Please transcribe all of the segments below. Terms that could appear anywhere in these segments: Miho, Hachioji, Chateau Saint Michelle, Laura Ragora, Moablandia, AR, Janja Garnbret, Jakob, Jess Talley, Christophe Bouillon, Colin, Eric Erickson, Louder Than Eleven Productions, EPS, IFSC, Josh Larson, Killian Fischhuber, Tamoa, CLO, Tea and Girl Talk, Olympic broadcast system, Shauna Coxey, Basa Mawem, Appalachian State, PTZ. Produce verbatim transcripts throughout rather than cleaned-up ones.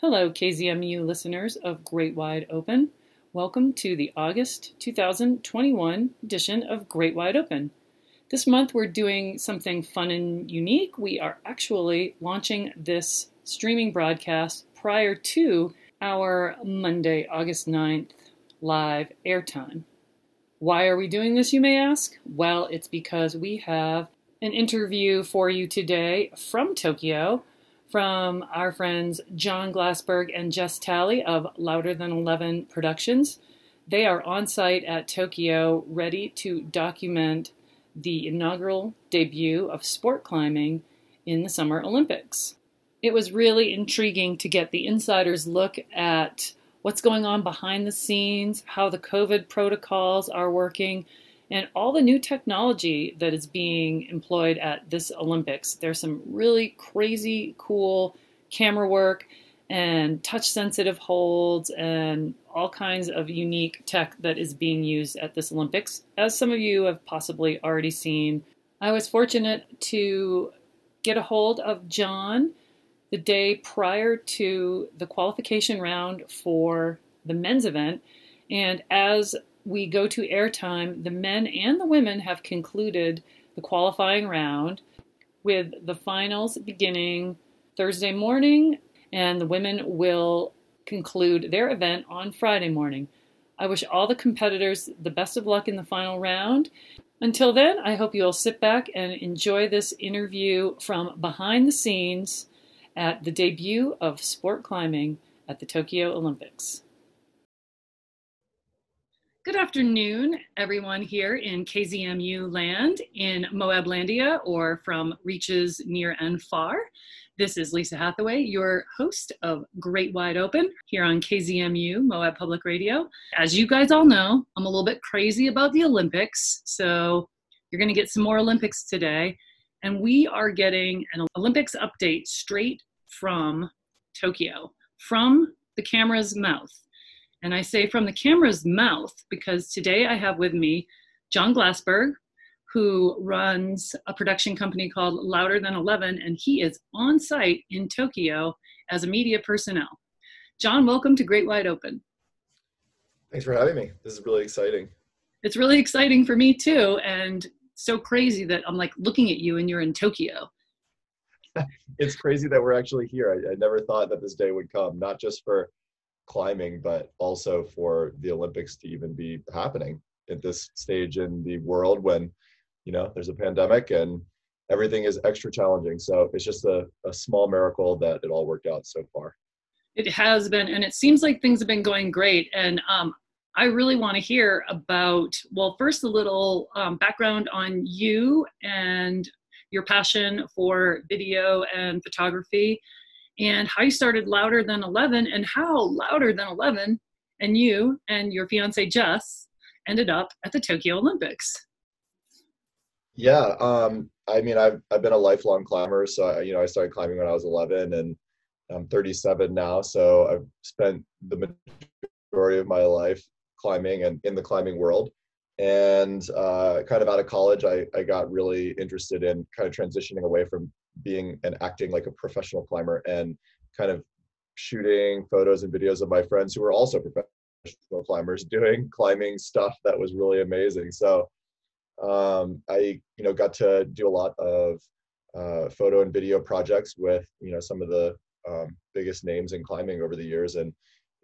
Hello, K Z M U listeners of Great Wide Open. Welcome to the August two thousand twenty-one edition of Great Wide Open. This month we're doing something fun and unique. We are actually launching this streaming broadcast prior to our Monday, August ninth live airtime. Why are we doing this, you may ask? Well, it's because we have an interview for you today from Tokyo from our friends John Glassberg and Jess Talley of Louder Than Eleven Productions. They are on site at Tokyo, ready to document the inaugural debut of sport climbing in the Summer Olympics. It was really intriguing to get the insider's look at what's going on behind the scenes, how the COVID protocols are working, and all the new technology that is being employed at this Olympics. There's some really crazy, cool camera work and touch-sensitive holds and all kinds of unique tech that is being used at this Olympics, as some of you have possibly already seen. I was fortunate to get a hold of John the day prior to the qualification round for the men's event, and as we go to airtime, the men and the women have concluded the qualifying round, with the finals beginning Thursday morning, and the women will conclude their event on Friday morning. I wish all the competitors the best of luck in the final round. Until then, I hope you'll sit back and enjoy this interview from behind the scenes at the debut of sport climbing at the Tokyo Olympics. Good afternoon, everyone here in K Z M U land in Moablandia or from reaches near and far. This is Lisa Hathaway, your host of Great Wide Open here on K Z M U, Moab Public Radio. As you guys all know, I'm a little bit crazy about the Olympics, so you're going to get some more Olympics today. And we are getting an Olympics update straight from Tokyo, from the camera's mouth. And I say from the camera's mouth because today I have with me John Glassberg, who runs a production company called Louder Than Eleven, and he is on site in Tokyo as a media personnel. John, welcome to Great Wide Open. Thanks for having me. This is really exciting. It's really exciting for me too, and so crazy that I'm like looking at you and you're in Tokyo. It's crazy that we're actually here. I, I never thought that this day would come, not just for climbing, but also for the Olympics to even be happening at this stage in the world when, you know, there's a pandemic and everything is extra challenging. So it's just a, a small miracle that it all worked out so far. It has been, and it seems like things have been going great. And um, I really want to hear about, well, first a little um, background on you and your passion for video and photography, and how you started Louder Than Eleven, and how Louder Than Eleven and you and your fiance Jess ended up at the Tokyo Olympics. Yeah, um, I mean, I've I've been a lifelong climber, so I, you know, I started climbing when I was eleven, and I'm thirty-seven now, so I've spent the majority of my life climbing and in the climbing world. And uh, kind of out of college, I, I got really interested in kind of transitioning away from being and acting like a professional climber and kind of shooting photos and videos of my friends who were also professional climbers doing climbing stuff that was really amazing. So um, I, you know, got to do a lot of uh, photo and video projects with, you know, some of the um, biggest names in climbing over the years. And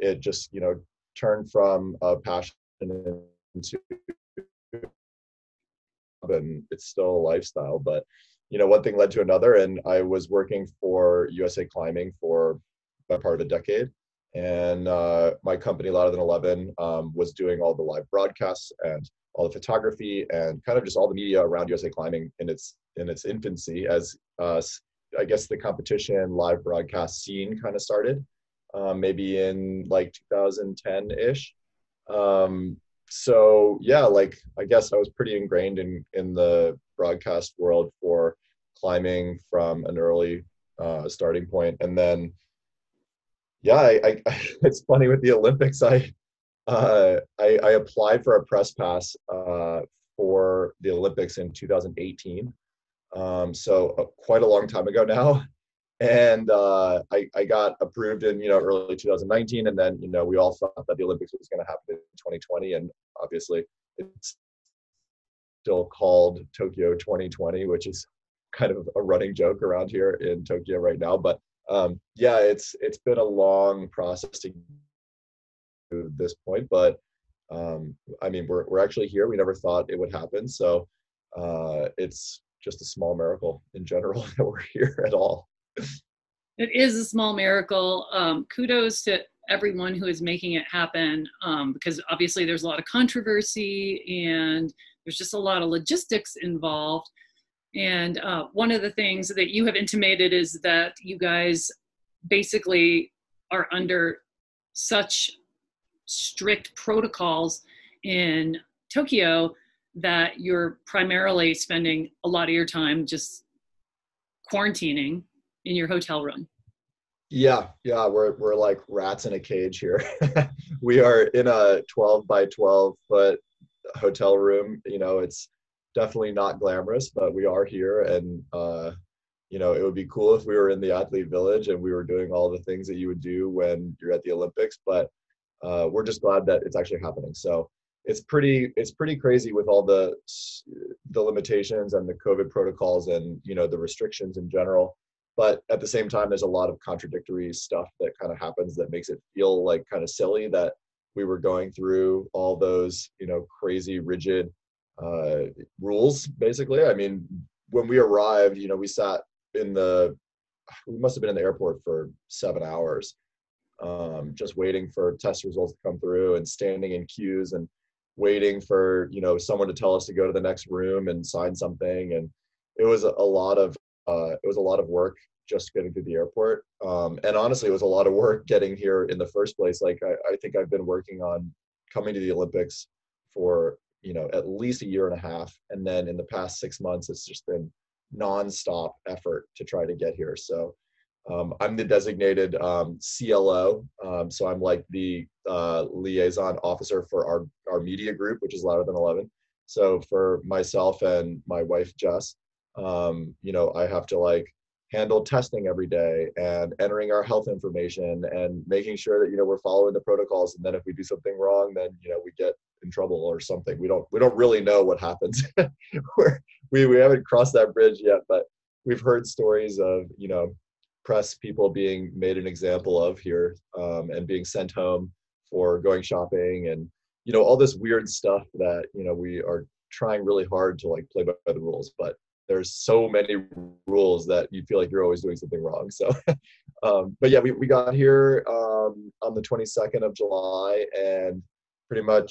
it just, you know, turned from a passion into, and it's still a lifestyle, but you know, one thing led to another, and I was working for U S A Climbing for about part of a decade, and uh, my company, Louder Than Eleven, um, was doing all the live broadcasts and all the photography and kind of just all the media around U S A Climbing in its in its infancy, as uh, I guess the competition live broadcast scene kind of started, um, maybe in like two thousand ten-ish. Um, So yeah, like I guess I was pretty ingrained in, in the broadcast world for climbing from an early uh, starting point. And then, yeah, I, I, it's funny with the Olympics. I, uh, I I applied for a press pass uh, for the Olympics in two thousand eighteen. Um, so quite a long time ago now. And uh, I, I got approved in, you know, early two thousand nineteen. And then, you know, we all thought that the Olympics was going to happen in twenty twenty. And obviously it's still called Tokyo twenty twenty, which is kind of a running joke around here in Tokyo right now. But um, yeah, it's it's been a long process to this point. But um, I mean, we're, we're actually here. We never thought it would happen. So uh, it's just a small miracle in general that we're here at all. It is a small miracle. Um, kudos to everyone who is making it happen, um, because obviously there's a lot of controversy and there's just a lot of logistics involved. And uh, one of the things that you have intimated is that you guys basically are under such strict protocols in Tokyo that you're primarily spending a lot of your time just quarantining in your hotel room. Yeah, yeah, we're we're like rats in a cage here. We are in a twelve by twelve foot hotel room. You know, it's definitely not glamorous, but we are here, and uh, you know, it would be cool if we were in the athlete village and we were doing all the things that you would do when you're at the Olympics. But uh, we're just glad that it's actually happening. So it's pretty it's pretty crazy with all the the limitations and the COVID protocols and, you know, the restrictions in general. But at the same time, there's a lot of contradictory stuff that kind of happens that makes it feel like kind of silly that we were going through all those, you know, crazy, rigid uh, rules, basically. I mean, when we arrived, you know, we sat in the, we must have been in the airport for seven hours, um, just waiting for test results to come through and standing in queues and waiting for, you know, someone to tell us to go to the next room and sign something. And it was a lot of, Uh, it was a lot of work just getting to the airport. Um, and honestly, it was a lot of work getting here in the first place. Like, I, I think I've been working on coming to the Olympics for, you know, at least a year and a half. And then in the past six months, it's just been nonstop effort to try to get here. So um, I'm the designated um, C L O. Um, so I'm like the uh, liaison officer for our, our media group, which is Louder Than Eleven. So for myself and my wife, Jess, Um, you know, I have to like handle testing every day and entering our health information and making sure that, you know, we're following the protocols. And then if we do something wrong, then, you know, we get in trouble or something. We don't, we don't really know what happens. We're, we, we haven't crossed that bridge yet, but we've heard stories of, you know, press people being made an example of here, um, and being sent home for going shopping and, you know, all this weird stuff that, you know, we are trying really hard to like play by the rules, but there's so many rules that you feel like you're always doing something wrong. So, um, but yeah, we, we got here um, on the twenty-second of July, and pretty much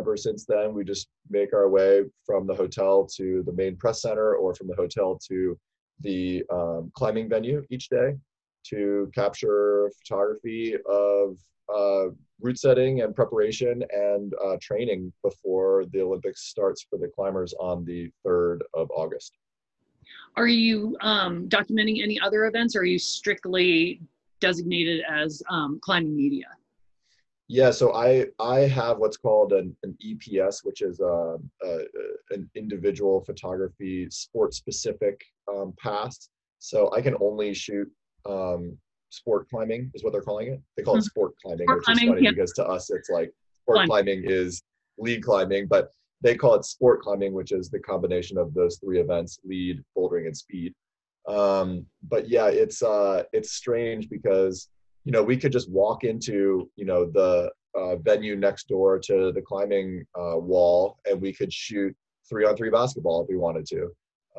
ever since then, we just make our way from the hotel to the main press center or from the hotel to the um, climbing venue each day to capture photography of uh, route setting and preparation and uh, training before the Olympics starts for the climbers on the third of August. Are you um, documenting any other events, or are you strictly designated as um, climbing media? Yeah, so I, I have what's called an, an E P S, which is a, a, an individual photography sport-specific um, pass. So I can only shoot um, sport climbing is what they're calling it. They call it sport climbing, sport which climbing, is funny yeah. because to us it's like sport climbing. climbing is lead climbing, but they call it sport climbing, which is the combination of those three events: lead, bouldering, and speed. Um, but yeah, it's uh, it's strange because, you know, we could just walk into, you know, the uh, venue next door to the climbing uh, wall, and we could shoot three on three basketball if we wanted to.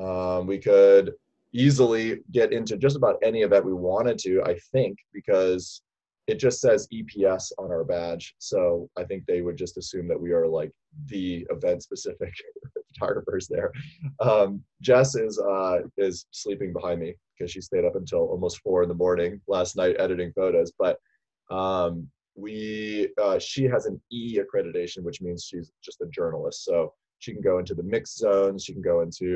Um, we could easily get into just about any event we wanted to, I think, because it just says E P S on our badge. So I think they would just assume that we are like the event-specific photographers there. Um, Jess is uh, is sleeping behind me because she stayed up until almost four in the morning last night editing photos. But um, we uh, she has an E accreditation, which means she's just a journalist. So she can go into the mixed zones. She can go into,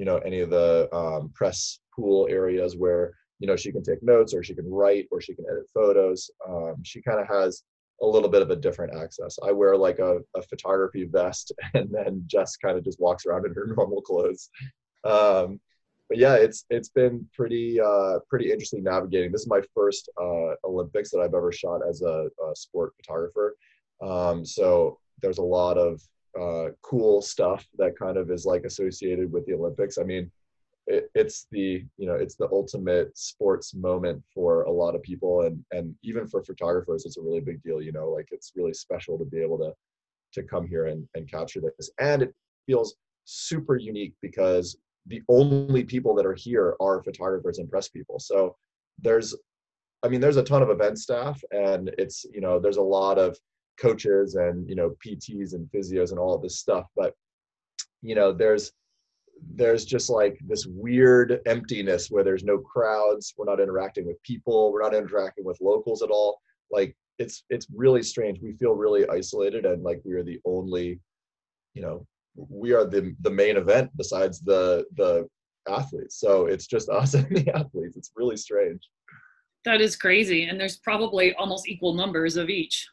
you know, any of the um, press pool areas where, you know, she can take notes or she can write or she can edit photos. Um, she kind of has a little bit of a different access. I wear like a, a photography vest, and then Jess kind of just walks around in her normal clothes. Um, but yeah, it's it's been pretty uh, pretty interesting navigating. This is my first uh, Olympics that I've ever shot as a, a sport photographer. Um, so there's a lot of uh, cool stuff that kind of is like associated with the Olympics. I mean, it, it's the you know it's the ultimate sports moment for a lot of people, and and even for photographers, it's a really big deal. You know, like it's really special to be able to to come here and and capture this, and it feels super unique because the only people that are here are photographers and press people. So there's, I mean, there's a ton of event staff, and it's, you know, there's a lot of coaches and, you know, P Ts and physios and all of this stuff. But, you know, there's, there's just like this weird emptiness where there's no crowds. We're not interacting with people. We're not interacting with locals at all. Like it's, it's really strange. We feel really isolated, and like, we are the only, you know, we are the the main event besides the the athletes. So it's just us and the athletes. It's really strange. That is crazy. And there's probably almost equal numbers of each.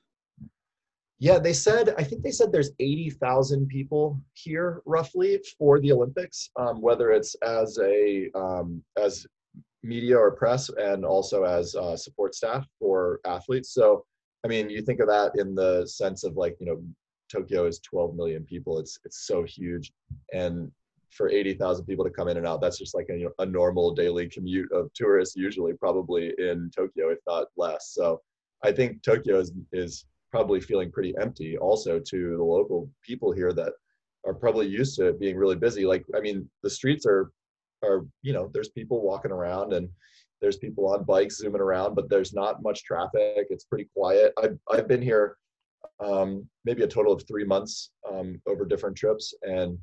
Yeah, they said, I think they said there's eighty thousand people here roughly for the Olympics, um, whether it's as a um, as media or press, and also as uh, support staff for athletes. So, I mean, you think of that in the sense of like, you know, Tokyo is twelve million people. It's it's so huge, and for eighty thousand people to come in and out, that's just like a, you know, a normal daily commute of tourists, usually probably in Tokyo, if not less. So I think Tokyo is is probably feeling pretty empty, also to the local people here that are probably used to it being really busy. Like I mean, the streets are are you know there's people walking around, and there's people on bikes zooming around, but there's not much traffic. It's pretty quiet. I've I've been here um maybe a total of three months um over different trips, and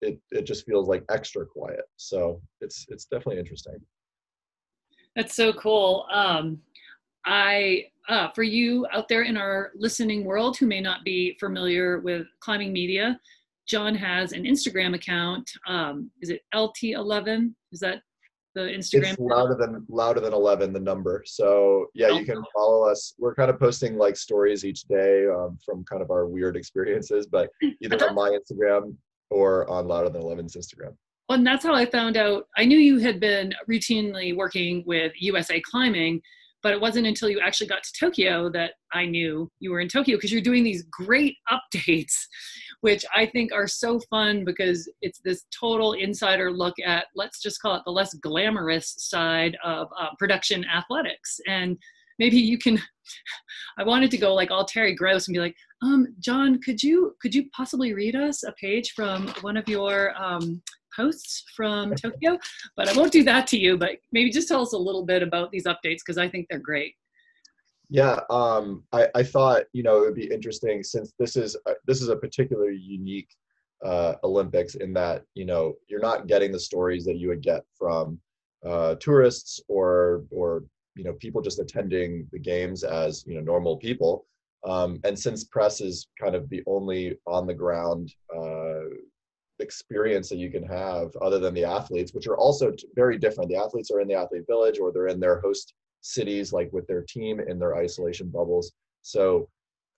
it it just feels like extra quiet. So it's it's definitely interesting. That's so cool. um I uh for you out there in our listening world who may not be familiar with climbing media, John has an Instagram account. Um is it L T eleven? Is that the Instagram? It's louder than louder than eleven, the number. So yeah, you can follow us. We're kind of posting like stories each day um, from kind of our weird experiences, but either on my Instagram or on Louder Than eleven's Instagram. Well, and that's how I found out. I knew you had been routinely working with U S A Climbing, but it wasn't until you actually got to Tokyo that I knew you were in Tokyo, because you're doing these great updates, which I think are so fun because it's this total insider look at, let's just call it the less glamorous side of uh, production athletics. And maybe you can, I wanted to go like all Terry Gross and be like, um, John, could you, could you possibly read us a page from one of your um, posts from Tokyo? But I won't do that to you, but maybe just tell us a little bit about these updates, because I think they're great. Yeah, um, I, I thought, you know, it would be interesting, since this is a, this is a particularly unique uh, Olympics in that, you know, you're not getting the stories that you would get from uh, tourists or, or you know, people just attending the games as, you know, normal people. Um, and since press is kind of the only on the ground uh, experience that you can have other than the athletes, which are also t- very different. The athletes are in the athlete village, or they're in their host cities, like with their team in their isolation bubbles. So,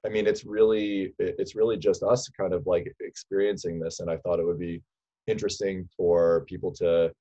I mean, it's really, it's really just us kind of like experiencing this. And I thought it would be interesting for people to,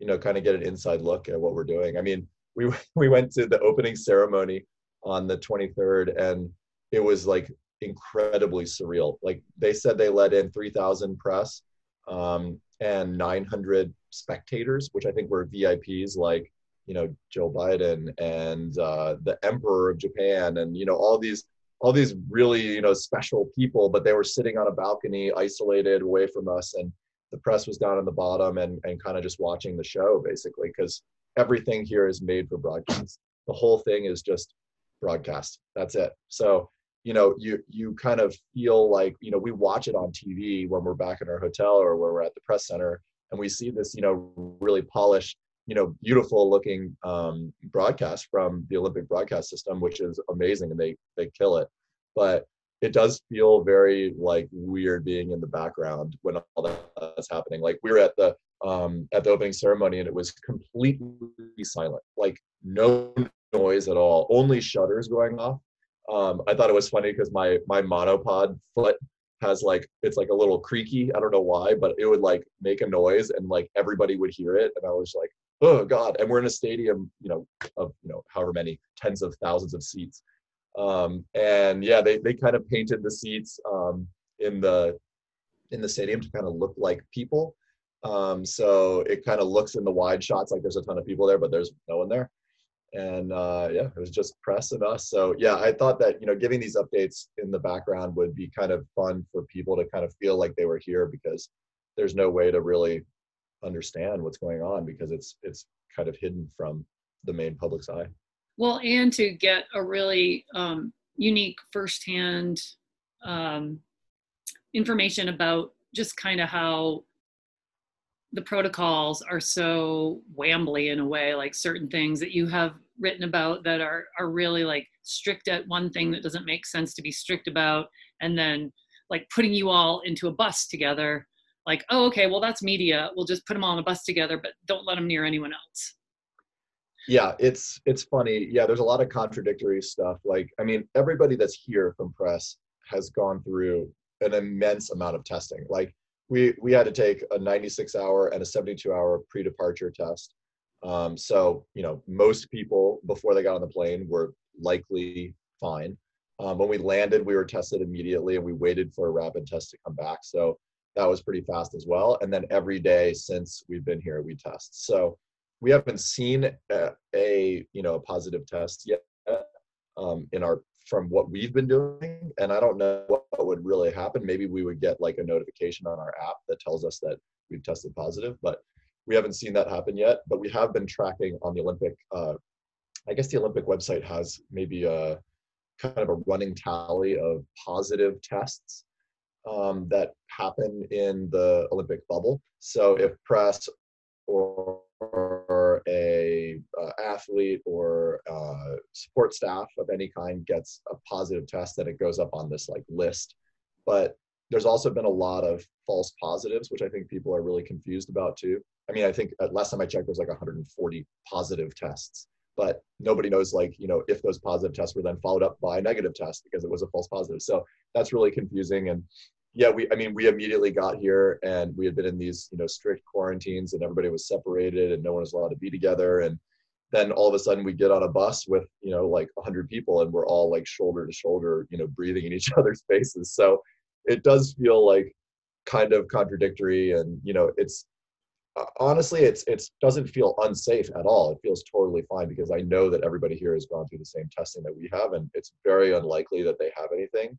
you know, kind of get an inside look at what we're doing. I mean, we, we went to the opening ceremony on the twenty-third, and it was like incredibly surreal. Like they said they let in three thousand press um, and nine hundred spectators, which I think were V I Ps like, you know, Joe Biden and uh, the Emperor of Japan, and, you know, all these, all these really, you know, special people, but they were sitting on a balcony isolated away from us, and the press was down on the bottom and, and kind of just watching the show basically, because everything here is made for broadcast. The whole thing is just broadcast. That's it. So, you know, you, you kind of feel like, you know, we watch it on T V when we're back in our hotel or when we're at the press center, and we see this, you know, really polished, you know, beautiful looking um, broadcast from the Olympic broadcast system, which is amazing, and they they kill it. But it does feel very like weird being in the background when all that's happening. Like we were at the um, at the opening ceremony, and it was completely silent, like no noise at all, only shutters going off. Um, I thought it was funny because my my monopod foot has like, it's like a little creaky. I don't know why, but it would like make a noise and like everybody would hear it. And I was like, oh God. And we're in a stadium, you know, of, you know, however many tens of thousands of seats. Um, and yeah, they, they kind of painted the seats um, in the, in the stadium to kind of look like people. Um, so it kind of looks in the wide shots like there's a ton of people there, but there's no one there. And uh, yeah, it was just press and us. So yeah, I thought that, you know, giving these updates in the background would be kind of fun for people to kind of feel like they were here, because there's no way to really understand what's going on because it's it's kind of hidden from the main public's eye. Well, and to get a really um, unique firsthand um, information about just kind of how the protocols are so wambly in a way, like certain things that you have written about that are, are really like strict at one thing that doesn't make sense to be strict about. And then like putting you all into a bus together, like, oh, okay, well that's media. We'll just put them all on a bus together, but don't let them near anyone else. Yeah. It's, it's funny. Yeah. There's a lot of contradictory stuff. Like, I mean, everybody that's here from press has gone through an immense amount of testing. Like, We we had to take a ninety-six hour and a seventy-two hour pre-departure test. Um, so, you know, most people before they got on the plane were likely fine. Um, when we landed, we were tested immediately and we waited for a rapid test to come back. So that was pretty fast as well. And then every day since we've been here, we test. So we haven't seen a, a you know, a positive test yet um, in our from what we've been doing. And I don't know what would really happen. Maybe we would get like a notification on our app that tells us that we've tested positive, but we haven't seen that happen yet. But we have been tracking on the Olympic, uh, I guess the Olympic website has maybe a kind of a running tally of positive tests um, that happen in the Olympic bubble. So if press or or a uh, athlete or uh, support staff of any kind gets a positive test, then it goes up on this like list. But there's also been a lot of false positives, which I think people are really confused about too. I mean, I think uh, last time I checked, there's like one hundred forty positive tests, but nobody knows like, you know, if those positive tests were then followed up by a negative test because it was a false positive. So that's really confusing. And yeah, we, I mean, we immediately got here and we had been in these, you know, strict quarantines and everybody was separated and no one was allowed to be together. And then all of a sudden we get on a bus with, you know, like a hundred people and we're all like shoulder to shoulder, you know, breathing in each other's faces. So it does feel like kind of contradictory and, you know, it's honestly, it's, it's doesn't feel unsafe at all. It feels totally fine because I know that everybody here has gone through the same testing that we have and it's very unlikely that they have anything.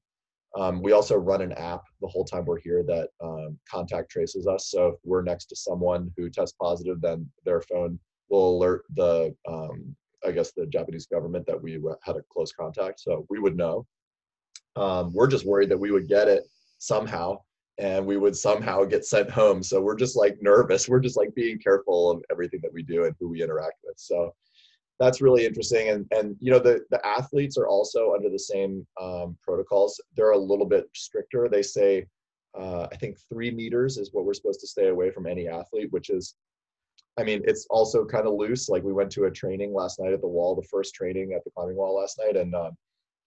Um, we also run an app the whole time we're here that um, contact traces us. So if we're next to someone who tests positive, then their phone will alert the, um, I guess, the Japanese government that we had a close contact. So we would know. Um, we're just worried that we would get it somehow and we would somehow get sent home. So we're just like nervous. We're just like being careful of everything that we do and who we interact with. So that's really interesting. And, and you know, the, the athletes are also under the same um, protocols. They're a little bit stricter. They say, uh, I think three meters is what we're supposed to stay away from any athlete, which is, I mean, it's also kind of loose. Like we went to a training last night at the wall, the first training at the climbing wall last night. And um,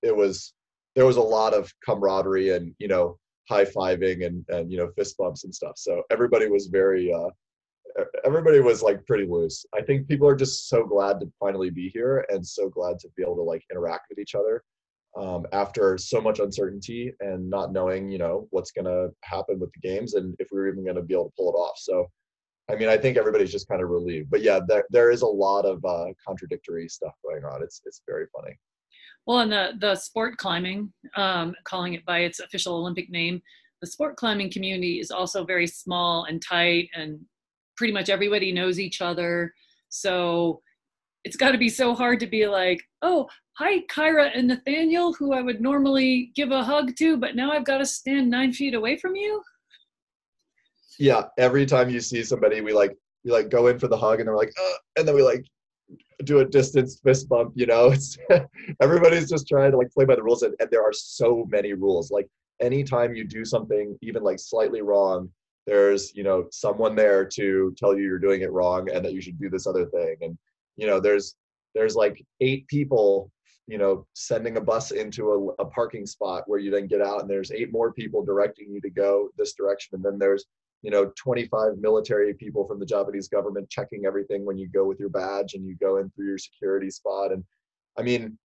it was, there was a lot of camaraderie and, you know, high-fiving and, and, you know, fist bumps and stuff. So everybody was very, uh, everybody was like pretty loose. I think people are just so glad to finally be here and so glad to be able to like interact with each other um, after so much uncertainty and not knowing, you know, what's going to happen with the games and if we were even going to be able to pull it off. So, I mean, I think everybody's just kind of relieved, but yeah, there, there is a lot of uh, contradictory stuff going on. It's, it's very funny. Well, and the, the sport climbing, um, calling it by its official Olympic name, the sport climbing community is also very small and tight and pretty much everybody knows each other. So it's got to be so hard to be like, oh, hi, Kyra and Nathaniel, who I would normally give a hug to, but now I've got to stand nine feet away from you. Yeah. Every time you see somebody, we like, we like go in for the hug and they're like, uh, and then we like do a distance fist bump, you know, it's everybody's just trying to like play by the rules. And, and there are so many rules. Like anytime you do something, even like slightly wrong, there's, you know, someone there to tell you you're doing it wrong and that you should do this other thing. And, you know, there's, there's like eight people you know, sending a bus into a, a parking spot where you then get out and there's eight more people directing you to go this direction. And then there's, you know, twenty-five military people from the Japanese government checking everything when you go with your badge and you go in through your security spot. And I mean,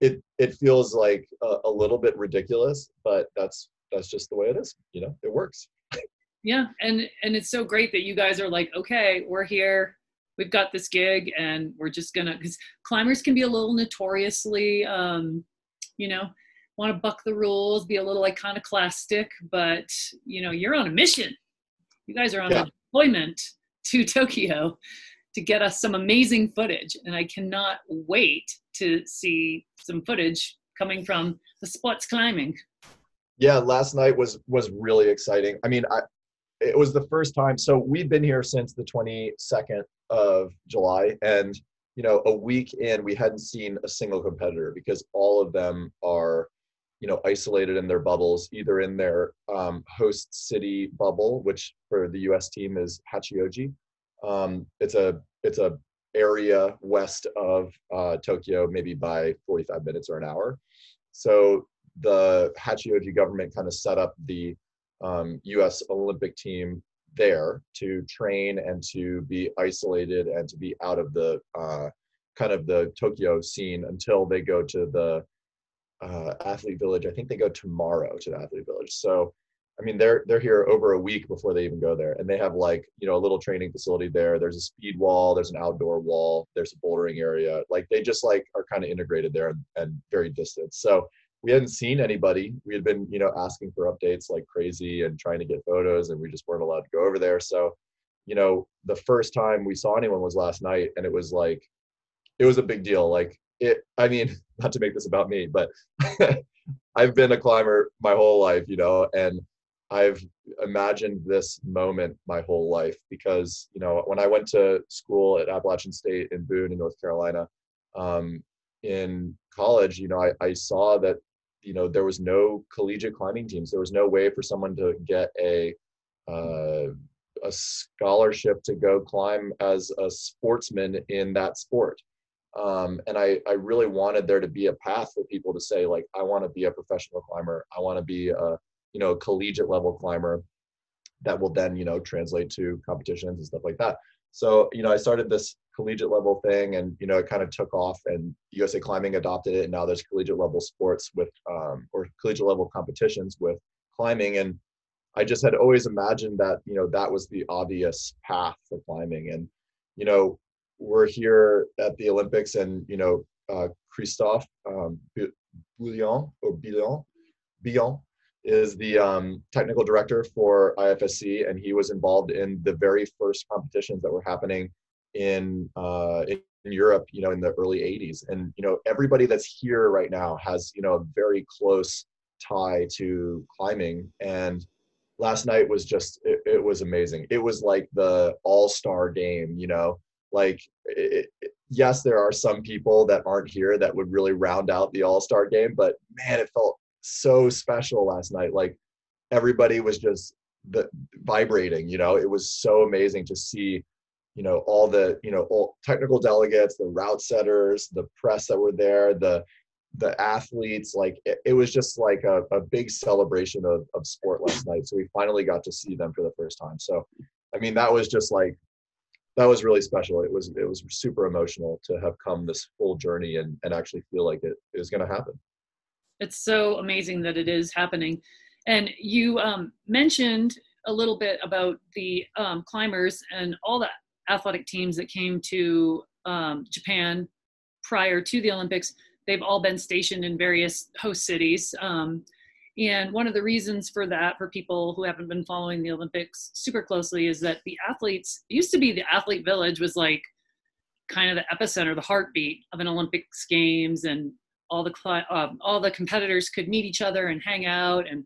it it feels like a, a little bit ridiculous, but that's that's just the way it is. You know, it works. Yeah, and and it's so great that you guys are like, okay, we're here, we've got this gig, and we're just gonna, because climbers can be a little notoriously, um, you know, want to buck the rules, be a little iconoclastic, but you know, you're on a mission. You guys are on yeah. a deployment to Tokyo to get us some amazing footage, and I cannot wait to see some footage coming from the sports climbing. Yeah, last night was was really exciting. I mean, I. It was the first time. So we've been here since the twenty-second of July, and you know, a week in, we hadn't seen a single competitor because all of them are, you know, isolated in their bubbles, either in their um, host city bubble, which for the U S team is Hachioji. Um, it's a it's a area west of uh, Tokyo, maybe by forty-five minutes or an hour. So the Hachioji government kind of set up the Um, U S Olympic team there to train and to be isolated and to be out of the uh, kind of the Tokyo scene until they go to the uh, athlete village. I think they go tomorrow to the athlete village. So, I mean, they're they're here over a week before they even go there, and they have like you know a little training facility there. There's a speed wall, there's an outdoor wall, there's a bouldering area. Like they just like are kind of integrated there and, and very distant. So. We hadn't seen anybody. We had been, you know, asking for updates like crazy and trying to get photos, and we just weren't allowed to go over there. So, you know, the first time we saw anyone was last night, and it was like, it was a big deal. Like it, I mean, not to make this about me, but I've been a climber my whole life, you know, and I've imagined this moment my whole life because, you know, when I went to school at Appalachian State in Boone in North Carolina, um, in college, you know, I, I saw that you know, there was no collegiate climbing teams. There was no way for someone to get a uh, a scholarship to go climb as a sportsman in that sport. Um, and I, I really wanted there to be a path for people to say, like, I want to be a professional climber. I want to be a, you know, collegiate level climber that will then, you know, translate to competitions and stuff like that. So, you know, I started this collegiate level thing, and you know, it kind of took off, and U S A Climbing adopted it, and now there's collegiate level sports with um or collegiate level competitions with climbing. And I just had always imagined that, you know, that was the obvious path for climbing. And you know, we're here at the Olympics, and you know, uh Christophe um Bouillon or Bouillon Bouillon is the um, technical director for I F S C, and he was involved in the very first competitions that were happening in uh in Europe, you know, in the early eighties. And you know, everybody that's here right now has, you know, a very close tie to climbing. And last night was just it, it was amazing. It was like the all-star game, you know, like it, it, yes, there are some people that aren't here that would really round out the all-star game, but man, it felt so special last night. Like everybody was just the vibrating, you know. It was so amazing to see, you know, all the, you know, all technical delegates, the route setters, the press that were there, the the athletes. Like it, it was just like a, a big celebration of, of sport last night. So we finally got to see them for the first time. So, I mean, that was just like, that was really special. It was, it was super emotional to have come this full journey and, and actually feel like it is going to happen. It's so amazing that it is happening. And you um, mentioned a little bit about the um, climbers and all that athletic teams that came to um, Japan prior to the Olympics. They've all been stationed in various host cities. Um, and one of the reasons for that, for people who haven't been following the Olympics super closely, is that the athletes, it used to be the athlete village was like kind of the epicenter, the heartbeat of an Olympics games, and all the, uh, all the competitors could meet each other and hang out, and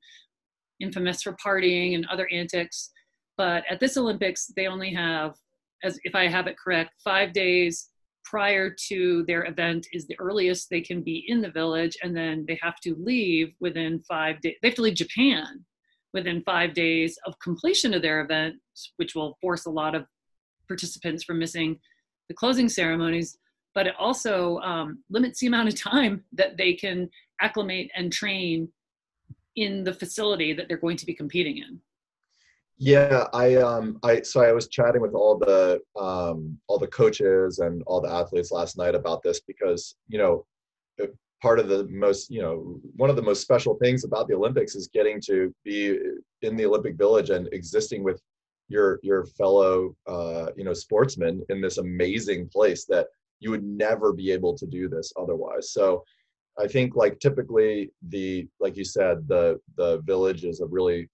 infamous for partying and other antics. But at this Olympics, they only have, as if I have it correct, five days prior to their event is the earliest they can be in the village, and then they have to leave within five days. They have to leave Japan within five days of completion of their event, which will force a lot of participants from missing the closing ceremonies. but it also um, limits the amount of time that they can acclimate and train in the facility that they're going to be competing in. Yeah, I um I so I was chatting with all the um all the coaches and all the athletes last night about this, because you know part of the most you know one of the most special things about the Olympics is getting to be in the Olympic Village and existing with your your fellow uh you know sportsmen in this amazing place that you would never be able to do this otherwise. So I think, like, typically the, like you said, the, the village is a really,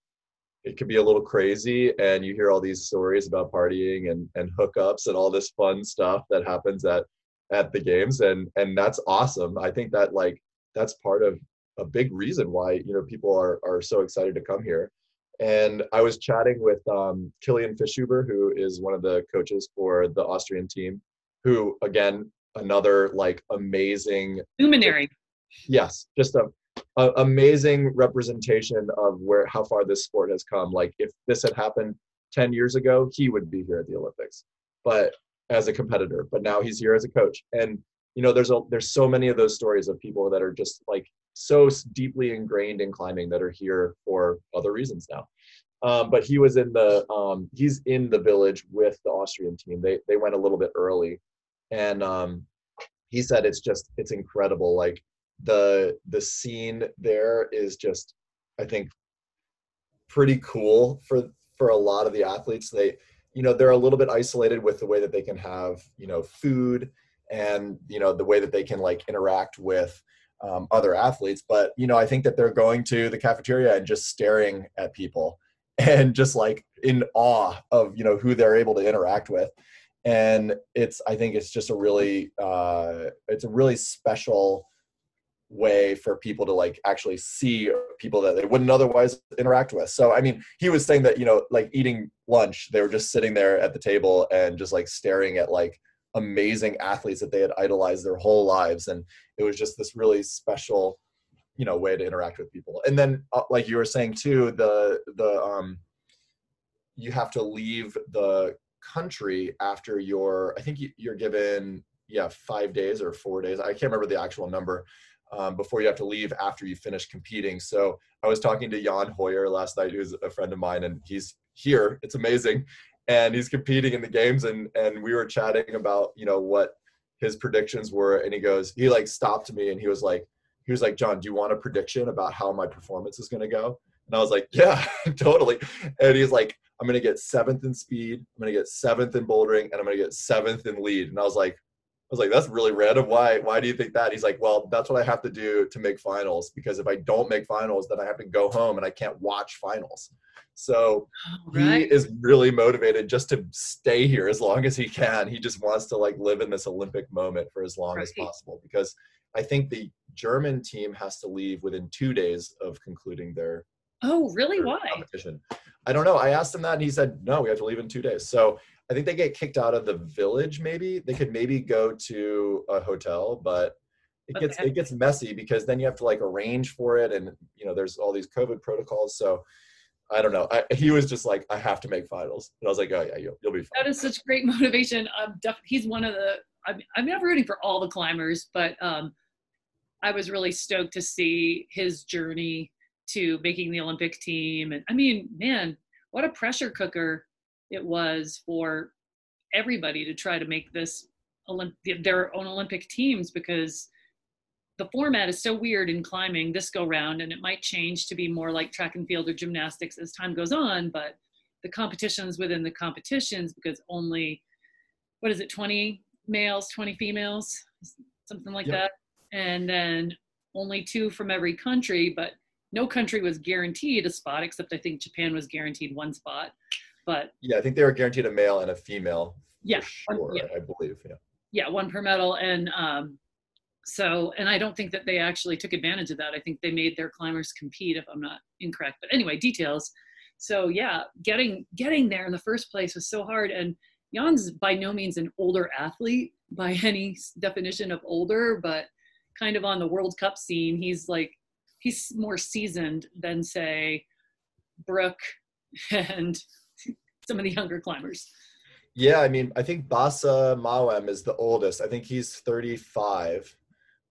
it could be a little crazy, and you hear all these stories about partying and, and hookups and all this fun stuff that happens at, at the games. And, and that's awesome. I think that, like, that's part of a big reason why, you know, people are, are so excited to come here. And I was chatting with um, Killian Fischhuber, who is one of the coaches for the Austrian team, who, again, another like amazing luminary. Yes, just a, a amazing representation of where how far this sport has come. Like, if this had happened ten years ago, he would be here at the Olympics, but as a competitor. But now he's here as a coach, and you know, there's a there's so many of those stories of people that are just like so deeply ingrained in climbing that are here for other reasons now. Um, but he was in the um, he's in the village with the Austrian team. They they went a little bit early, and um, he said it's just it's incredible. Like. the the scene there is just, I think, pretty cool for for a lot of the athletes. They, you know, they're a little bit isolated with the way that they can have, you know, food and, you know, the way that they can like interact with um, other athletes. But, you know, I think that they're going to the cafeteria and just staring at people and just like in awe of, you know, who they're able to interact with. And it's, I think it's just a really, uh, it's a really special way for people to like actually see people that they wouldn't otherwise interact with. So I mean, he was saying that, you know, like eating lunch, they were just sitting there at the table and just like staring at like amazing athletes that they had idolized their whole lives, and it was just this really special, you know, way to interact with people. And then uh, like you were saying too, the the um you have to leave the country after your, I think you're given yeah five days or four days, I can't remember the actual number, Um, before you have to leave after you finish competing. So I was talking to Jan Hoyer last night, who's a friend of mine, and he's here. It's amazing. And he's competing in the games, and and we were chatting about, you know, what his predictions were. And he goes, he like stopped me and he was like, he was like, John, do you want a prediction about how my performance is going to go? And I was like, yeah, totally. And he's like, I'm going to get seventh in speed, I'm going to get seventh in bouldering, and I'm going to get seventh in lead. And I was like, I was like, that's really random. Why, why do you think that? He's like, well, that's what I have to do to make finals, because if I don't make finals, then I have to go home and I can't watch finals. So right. He is really motivated just to stay here as long as he can. He just wants to like live in this Olympic moment for as long right. as possible, because I think the German team has to leave within two days of concluding their Oh, really? Why? competition. I don't know. I asked him that and he said, no, we have to leave in two days. So I think they get kicked out of the village. Maybe they could maybe go to a hotel, but it gets okay. it gets messy, because then you have to like arrange for it, and you know there's all these COVID protocols. So I don't know. I, he was just like, I have to make finals, and I was like, oh yeah, you'll, you'll be fine. That is such great motivation. I'm def- he's one of the. I'm I'm never rooting for all the climbers, but um, I was really stoked to see his journey to making the Olympic team. And I mean, man, what a pressure cooker it was for everybody to try to make this Olymp- their own Olympic teams, because the format is so weird in climbing this go round, and it might change to be more like track and field or gymnastics as time goes on, but the competitions within the competitions, because only, what is it, twenty males, twenty females, something like yep. that. And then only two from every country, but no country was guaranteed a spot, except I think Japan was guaranteed one spot. But yeah, I think they were guaranteed a male and a female. Yeah, for sure, yeah. I believe. Yeah, yeah, one per medal, and um, so and I don't think that they actually took advantage of that. I think they made their climbers compete, if I'm not incorrect. But anyway, details. So yeah, getting getting there in the first place was so hard. And Jan's by no means an older athlete by any definition of older, but kind of on the World Cup scene, he's like he's more seasoned than say Brooke and some of the younger climbers. Yeah, I mean, I think Basa Mawem is the oldest. I think he's thirty-five.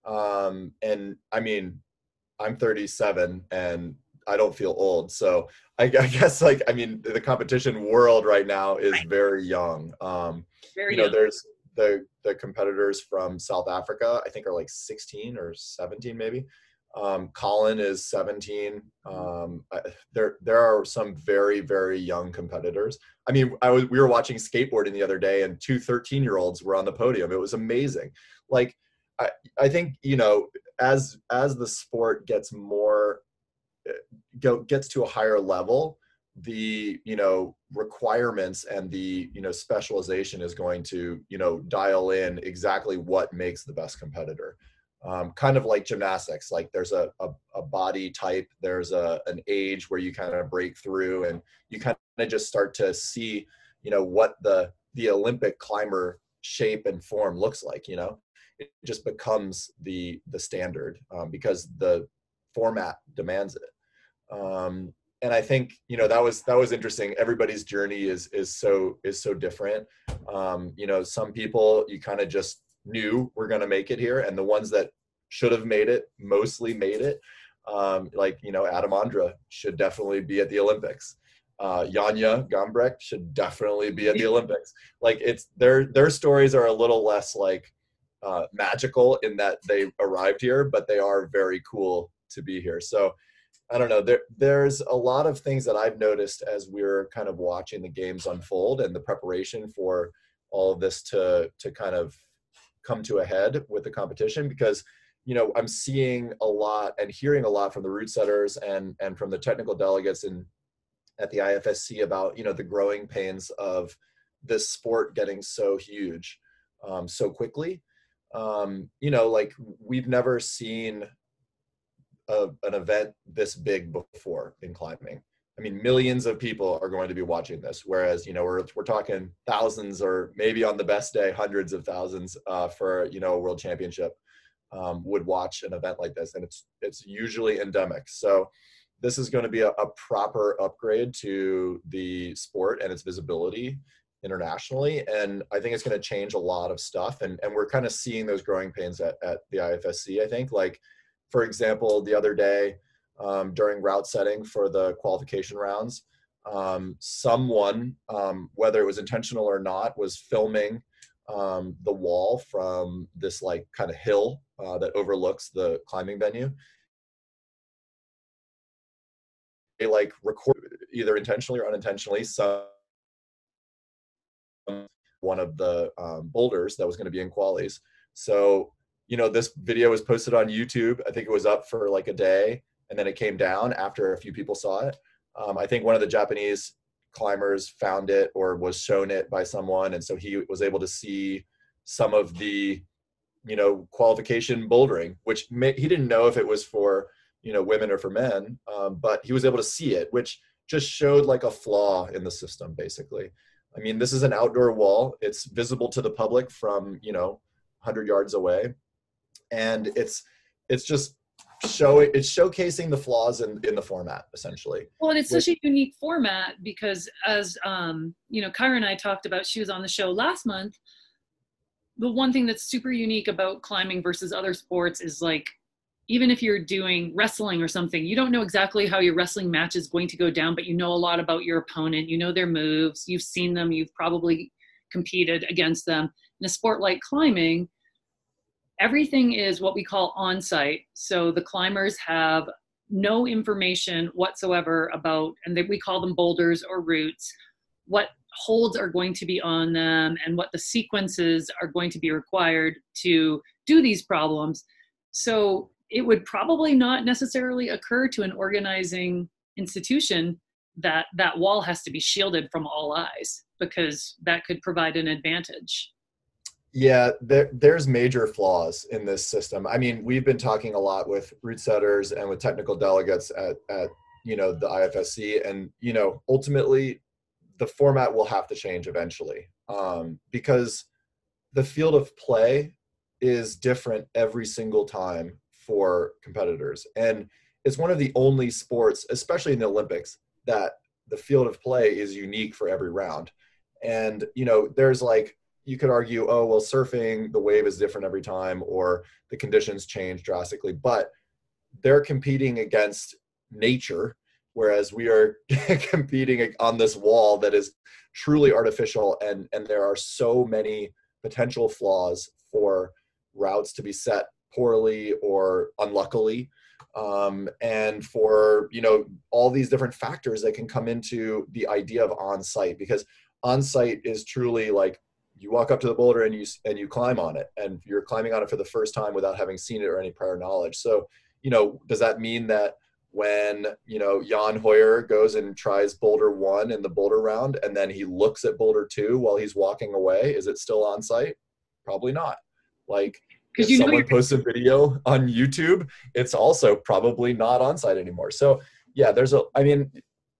Um, and I mean, I'm thirty-seven and I don't feel old. So I, I guess like, I mean, the competition world right now is very young. Um, very you know, young. There's the, the competitors from South Africa, I think are like sixteen or seventeen, maybe. Um, Colin is seventeen. Um, I, there, there are some very, very young competitors. I mean, I was, we were watching skateboarding the other day and two thirteen year olds were on the podium. It was amazing. Like, I, I think, you know, as, as the sport gets more, go, gets to a higher level, the, you know, requirements and the, you know, specialization is going to, you know, dial in exactly what makes the best competitor. Um, kind of like gymnastics, like there's a, a, a body type, there's a, an age where you kind of break through and you kind of just start to see, you know, what the, the Olympic climber shape and form looks like. You know, it just becomes the, the standard um, because the format demands it. Um, and I think, you know, that was, that was interesting. Everybody's journey is, is so, is so different. Um, you know, some people you kind of just knew we're going to make it here, and the ones that should have made it mostly made it. Um, like, you know, Adam Ondra should definitely be at the Olympics. Uh, Janja Garnbret should definitely be at the Olympics. Like, it's their, their stories are a little less like uh, magical in that they arrived here, but they are very cool to be here. So I don't know, there, there's a lot of things that I've noticed as we're kind of watching the games unfold and the preparation for all of this to, to kind of come to a head with the competition, because, you know, I'm seeing a lot and hearing a lot from the route setters and, and from the technical delegates in, at the I F S C about, you know, the growing pains of this sport getting so huge um, so quickly. Um, you know, like we've never seen a, an event this big before in climbing. I mean, millions of people are going to be watching this, whereas, you know, we're, we're talking thousands or maybe on the best day, hundreds of thousands uh, for, you know, a world championship um, would watch an event like this. And it's, it's usually endemic. So this is going to be a, a proper upgrade to the sport and its visibility internationally. And I think it's going to change a lot of stuff. And, and we're kind of seeing those growing pains at, at the I F S C, I think. Like, for example, the other day, Um, during route setting for the qualification rounds, um, someone, um, whether it was intentional or not, was filming um, the wall from this like kind of hill uh, that overlooks the climbing venue. They like record either intentionally or unintentionally some one of the um, boulders that was going to be in qualies. So, you know, this video was posted on YouTube. I think it was up for like a day. And then it came down after a few people saw it. Um, I think one of the Japanese climbers found it or was shown it by someone. And so he was able to see some of the, you know, qualification bouldering, which may, he didn't know if it was for, you know, women or for men, um, but he was able to see it, which just showed like a flaw in the system, basically. I mean, this is an outdoor wall. It's visible to the public from, you know, one hundred yards away. And it's, it's just, show it it's showcasing the flaws in in the format, essentially. Well, and it's Which, such a unique format, because as um you know, Kyra and I talked about, she was on the show last month, the one thing that's super unique about climbing versus other sports is, like, even if you're doing wrestling or something, you don't know exactly how your wrestling match is going to go down, but you know a lot about your opponent, you know their moves, you've seen them, you've probably competed against them. In a sport like climbing, everything is what we call on-site. So the climbers have no information whatsoever about, and they, we call them boulders or routes, what holds are going to be on them and what the sequences are going to be required to do these problems. So it would probably not necessarily occur to an organizing institution that that wall has to be shielded from all eyes, because that could provide an advantage. Yeah, there, there's major flaws in this system. I mean, we've been talking a lot with route setters and with technical delegates at, at, you know, the I F S C, and, you know, ultimately the format will have to change eventually, um, because the field of play is different every single time for competitors. And it's one of the only sports, especially in the Olympics, that the field of play is unique for every round. And, you know, there's like, you could argue, oh, well, surfing, the wave is different every time, or the conditions change drastically, but they're competing against nature, whereas we are competing on this wall that is truly artificial. And, and there are so many potential flaws for routes to be set poorly or unluckily, um, and for, you know, all these different factors that can come into the idea of on-site, because on-site is truly like, you walk up to the boulder and you and you climb on it, and you're climbing on it for the first time without having seen it or any prior knowledge. So, you know, does that mean that when, you know, Jan Hoyer goes and tries boulder one in the boulder round, and then he looks at boulder two while he's walking away, is it still on site? Probably not. Like, if you know someone posts a video on YouTube, it's also probably not on site anymore. So yeah, there's a, I mean,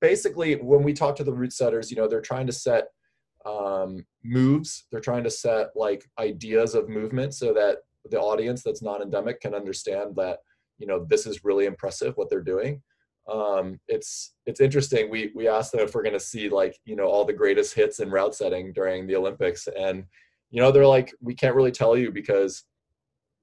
basically when we talk to the route setters, you know, they're trying to set um, moves. They're trying to set like ideas of movement so that the audience that's not endemic can understand that, you know, this is really impressive what they're doing. Um, it's, it's interesting. We, we asked them if we're going to see like, you know, all the greatest hits in route setting during the Olympics. And, you know, they're like, we can't really tell you, because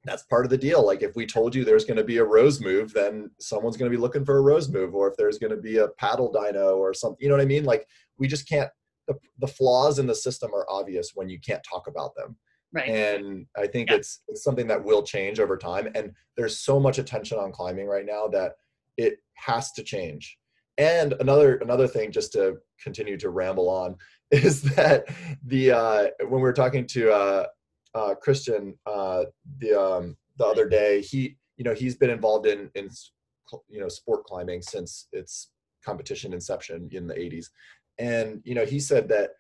that's part of the deal. Like, if we told you there's going to be a rose move, then someone's going to be looking for a rose move, or if there's going to be a paddle dyno or something, you know what I mean? Like, we just can't, the, the flaws in the system are obvious when you can't talk about them. Right. And I think yeah. it's, it's something that will change over time. And there's so much attention on climbing right now that it has to change. And another, another thing, just to continue to ramble on, is that the, uh, when we were talking to, uh, Uh, Christian uh, the um, the other day, he you know he's been involved in in you know sport climbing since its competition inception in the eighties, and you know he said that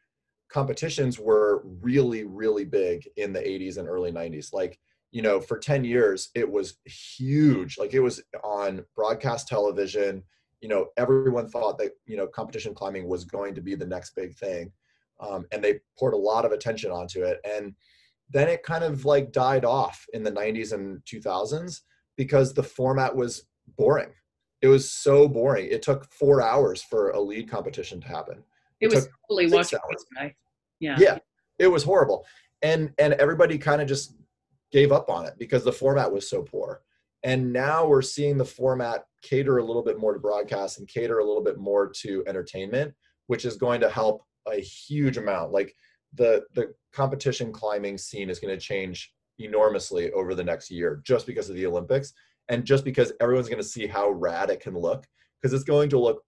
competitions were really really big in the eighties and early nineties. Like, you know for ten years it was huge. Like, it was on broadcast television. You know everyone thought that you know competition climbing was going to be the next big thing, um, and they poured a lot of attention onto it. And then it kind of like died off in the nineties and two thousands because the format was boring. It was so boring. It took four hours for a lead competition to happen. It, it was totally watching. Yeah. Yeah. It was horrible. And, and everybody kind of just gave up on it because the format was so poor. And now we're seeing the format cater a little bit more to broadcast and cater a little bit more to entertainment, which is going to help a huge amount. Like, the the competition climbing scene is going to change enormously over the next year, just because of the Olympics, and just because everyone's going to see how rad it can look, because it's going to look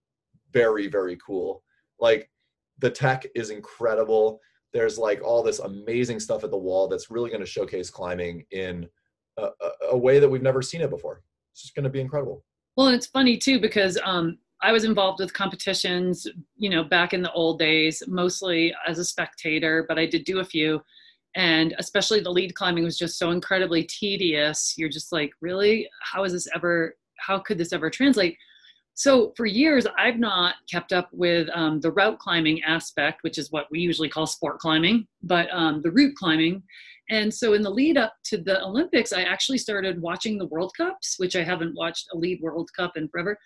very, very cool. Like, the tech is incredible. There's like all this amazing stuff at the wall that's really going to showcase climbing in a, a, a way that we've never seen it before. It's just going to be incredible. Well, and it's funny too, because um I was involved with competitions, you know, back in the old days, mostly as a spectator, but I did do a few. And especially the lead climbing was just so incredibly tedious. You're just like, really? How is this ever, how could this ever translate? So for years, I've not kept up with um, the route climbing aspect, which is what we usually call sport climbing, but um, the route climbing. And so in the lead up to the Olympics, I actually started watching the World Cups, which I haven't watched a lead World Cup in forever.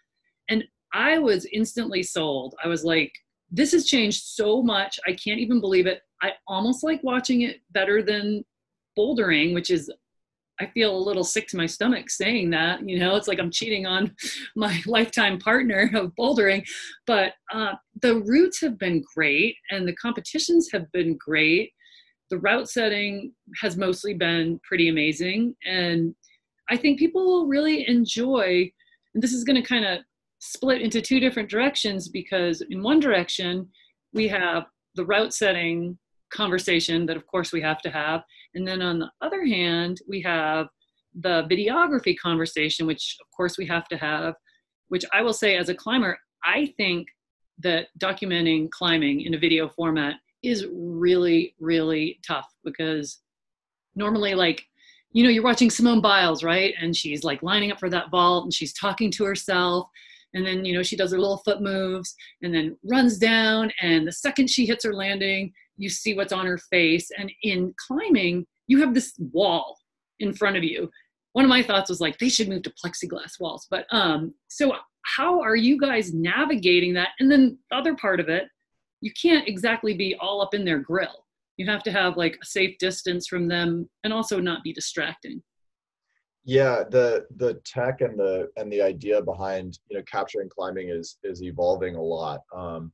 And I was instantly sold. I was like, this has changed so much. I can't even believe it. I almost like watching it better than bouldering, which is, I feel a little sick to my stomach saying that, you know, it's like I'm cheating on my lifetime partner of bouldering. But uh, the routes have been great and the competitions have been great. The route setting has mostly been pretty amazing. And I think people will really enjoy, and this is going to kind of split into two different directions, because in one direction we have the route setting conversation that of course we have to have, and then on the other hand we have the videography conversation, which of course we have to have, which I will say as a climber, I think that documenting climbing in a video format is really really tough, because normally, like, you know you're watching Simone Biles, right, and she's like lining up for that vault and she's talking to herself. And then, you know, she does her little foot moves and then runs down. And the second she hits her landing, you see what's on her face. And in climbing, you have this wall in front of you. One of my thoughts was like, they should move to plexiglass walls. But um, so how are you guys navigating that? And then the other part of it you can't exactly be all up in their grill. You have to have like a safe distance from them and also not be distracting. Yeah, the the tech and the and the idea behind, you know, capturing climbing is is evolving a lot. Um,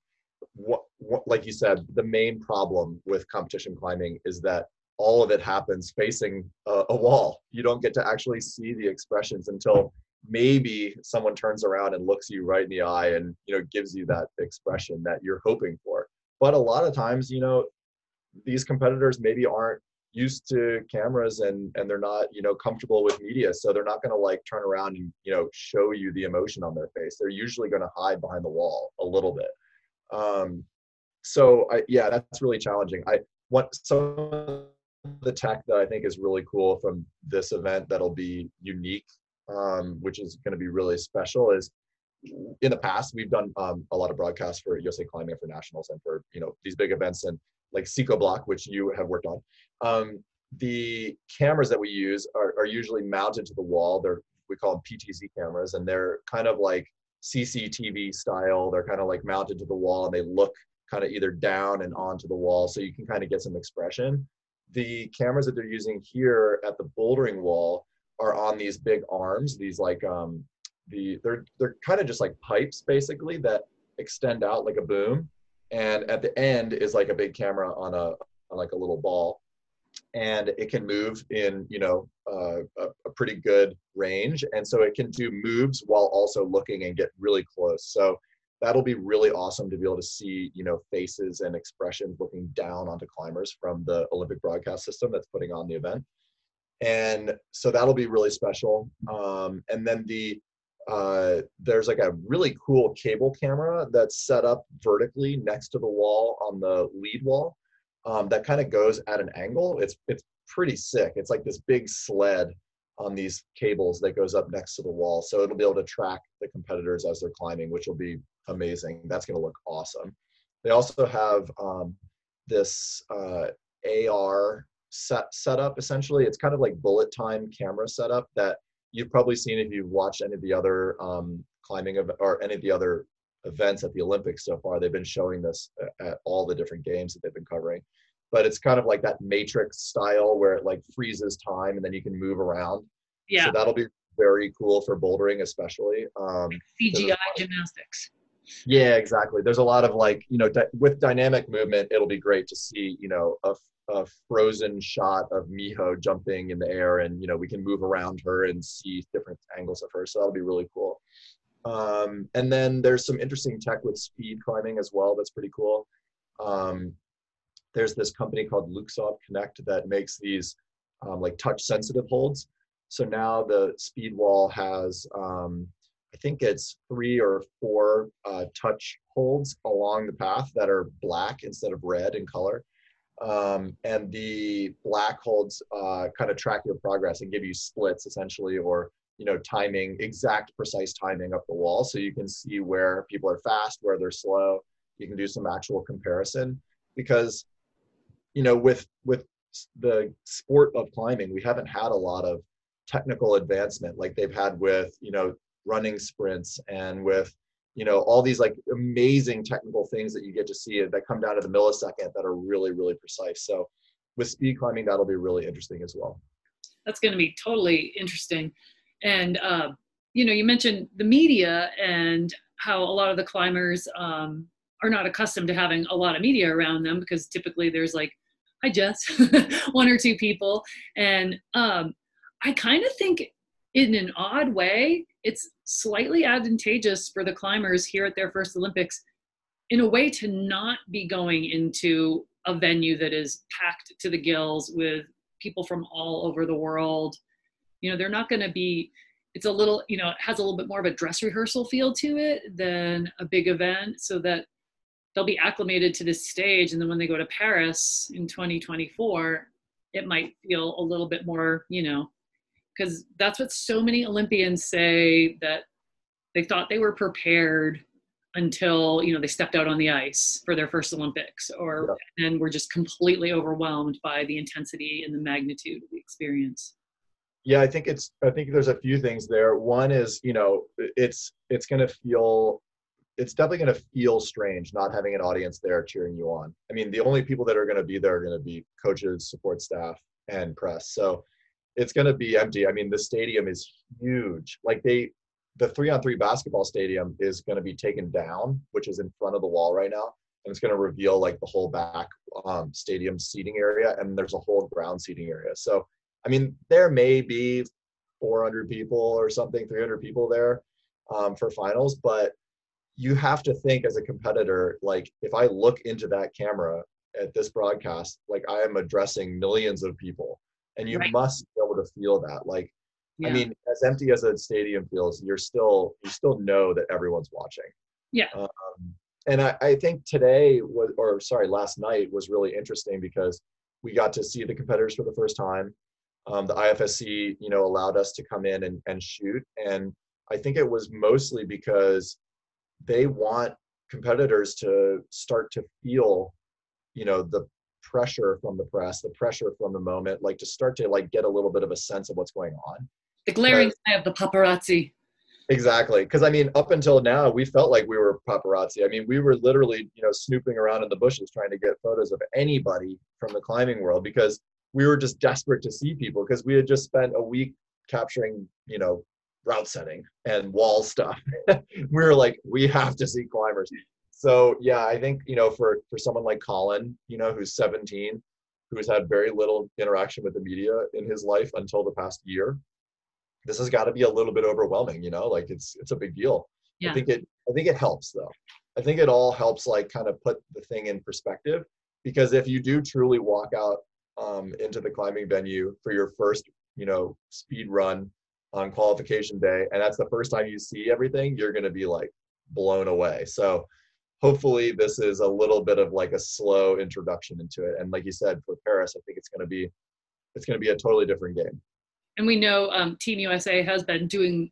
what, what like you said, the main problem with competition climbing is that all of it happens facing a, a wall. You don't get to actually see the expressions until maybe someone turns around and looks you right in the eye and, you know, gives you that expression that you're hoping for. But a lot of times, you know, these competitors maybe aren't used to cameras and and they're not, you know, comfortable with media. So they're not going to like turn around and, you know, show you the emotion on their face. They're usually going to hide behind the wall a little bit. Um, so I, yeah, that's really challenging. I want some of the tech that I think is really cool from this event that'll be unique, um, which is going to be really special, is in the past, we've done um, a lot of broadcasts for U S A Climbing, for nationals and for, you know, these big events and like Seco Block, which you have worked on. Um, the cameras that we use are, are usually mounted to the wall. They're, we call them P T Z cameras, and they're kind of like C C T V style. They're kind of like mounted to the wall and they look kind of either down and onto the wall. So you can kind of get some expression. The cameras that they're using here at the bouldering wall are on these big arms, these like, um, the they're they're kind of just like pipes basically that extend out like a boom, and at the end is like a big camera on a on like a little ball, and it can move in, you know, uh, a, a pretty good range, and so it can do moves while also looking and get really close. So that'll be really awesome to be able to see, you know, faces and expressions looking down onto climbers from the Olympic broadcast system that's putting on the event, and so that'll be really special. Um, and then the Uh, there's like a really cool cable camera that's set up vertically next to the wall on the lead wall, um, that kind of goes at an angle. It's it's pretty sick. It's like this big sled on these cables that goes up next to the wall. So it'll be able to track the competitors as they're climbing, which will be amazing. That's going to look awesome. They also have um, this uh, A R set, set up, essentially. It's kind of like bullet time camera setup that you've probably seen if you've watched any of the other um, climbing ev- or any of the other events at the Olympics so far. They've been showing this at all the different games that they've been covering, but it's kind of like that matrix style where it like freezes time and then you can move around. Yeah. So that'll be very cool for bouldering, especially. Um, C G I gymnastics. Yeah, exactly. There's a lot of like, you know, di- with dynamic movement, it'll be great to see, you know, a a frozen shot of Miho jumping in the air, and, you know, we can move around her and see different angles of her. So that'll be really cool. Um, and then there's some interesting tech with speed climbing as well. That's pretty cool. Um, there's this company called Luxob Connect that makes these um, like touch sensitive holds. So now the speed wall has, um, I think it's three or four uh, touch holds along the path that are black instead of red in color. Um, and the black holds uh, kind of track your progress and give you splits essentially, or, you know, timing, exact precise timing up the wall. So you can see where people are fast, where they're slow. You can do some actual comparison because, you know, with, with the sport of climbing, we haven't had a lot of technical advancement like they've had with, you know, running sprints and with, you know, all these like amazing technical things that you get to see that come down to the millisecond that are really, really precise. So with speed climbing, that'll be really interesting as well. That's going to be totally interesting. And, uh, you know, you mentioned the media and how a lot of the climbers um, are not accustomed to having a lot of media around them, because typically there's like, hi, Jess, one or two people. And um, I kind of think in an odd way, it's slightly advantageous for the climbers here at their first Olympics in a way to not be going into a venue that is packed to the gills with people from all over the world. You know, they're not going to be, it's a little, you know, it has a little bit more of a dress rehearsal feel to it than a big event, so that they'll be acclimated to this stage. And then when they go to Paris in twenty twenty-four, it might feel a little bit more, you know, because that's what so many Olympians say, that they thought they were prepared until, you know, they stepped out on the ice for their first Olympics, or yeah. and were just completely overwhelmed by the intensity and the magnitude of the experience. Yeah, I think it's, I think there's a few things there. One is, you know, it's, it's going to feel it's definitely going to feel strange not having an audience there cheering you on. I mean, the only people that are going to be there are going to be coaches, support staff, and press. So it's going to be empty. I mean, the stadium is huge. Like they, the three on three basketball stadium is going to be taken down, which is in front of the wall right now. And it's going to reveal like the whole back um, stadium seating area. And there's a whole ground seating area. So, I mean, there may be four hundred people or something, three hundred people there um, for finals, but you have to think as a competitor, like if I look into that camera at this broadcast, like I am addressing millions of people, and you right. must be able to feel that. Like, yeah. I mean, as empty as a stadium feels, you're still, you still know that everyone's watching. Yeah. Um, and I, I think today was, or sorry, last night was really interesting because we got to see the competitors for the first time. Um, the I F S C, you know, allowed us to come in and, and shoot. And I think it was mostly because they want competitors to start to feel, you know, the pressure from the press, the pressure from the moment, like to start to like get a little bit of a sense of what's going on. The glaring eye of the paparazzi. Exactly. Because I mean, up until now, we felt like we were paparazzi. I mean, we were literally, you know, snooping around in the bushes trying to get photos of anybody from the climbing world because we were just desperate to see people because we had just spent a week capturing, you know, route setting and wall stuff. We were like, we have to see climbers. So yeah, I think, you know, for, for someone like Colin, you know, who's seventeen, who has had very little interaction with the media in his life until the past year, this has got to be a little bit overwhelming, you know, like it's, it's a big deal. Yeah. I think it, I think it helps though. I think it all helps like kind of put the thing in perspective, because if you do truly walk out um, into the climbing venue for your first, you know, speed run on qualification day, and that's the first time you see everything, you're going to be like blown away. So hopefully this is a little bit of like a slow introduction into it. And like you said, for Paris, I think it's going to be, it's going to be a totally different game. And we know um, Team U S A has been doing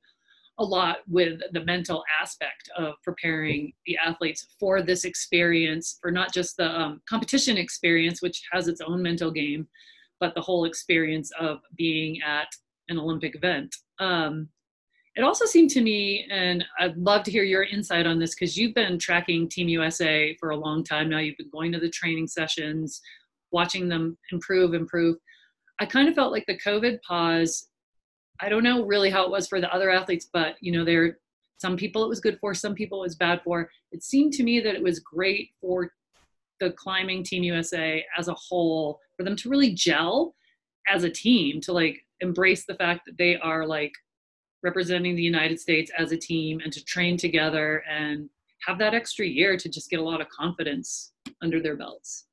a lot with the mental aspect of preparing the athletes for this experience, for not just the um, competition experience, which has its own mental game, but the whole experience of being at an Olympic event. Um, it also seemed to me, and I'd love to hear your insight on this, because you've been tracking Team U S A for a long time now. You've been going to the training sessions, watching them improve, improve. I kind of felt like the COVID pause, I don't know really how it was for the other athletes, but you know, there, some people it was good for, some people it was bad for. It seemed to me that it was great for the climbing Team U S A as a whole, for them to really gel as a team, to like embrace the fact that they are like representing the United States as a team, and to train together and have that extra year to just get a lot of confidence under their belts.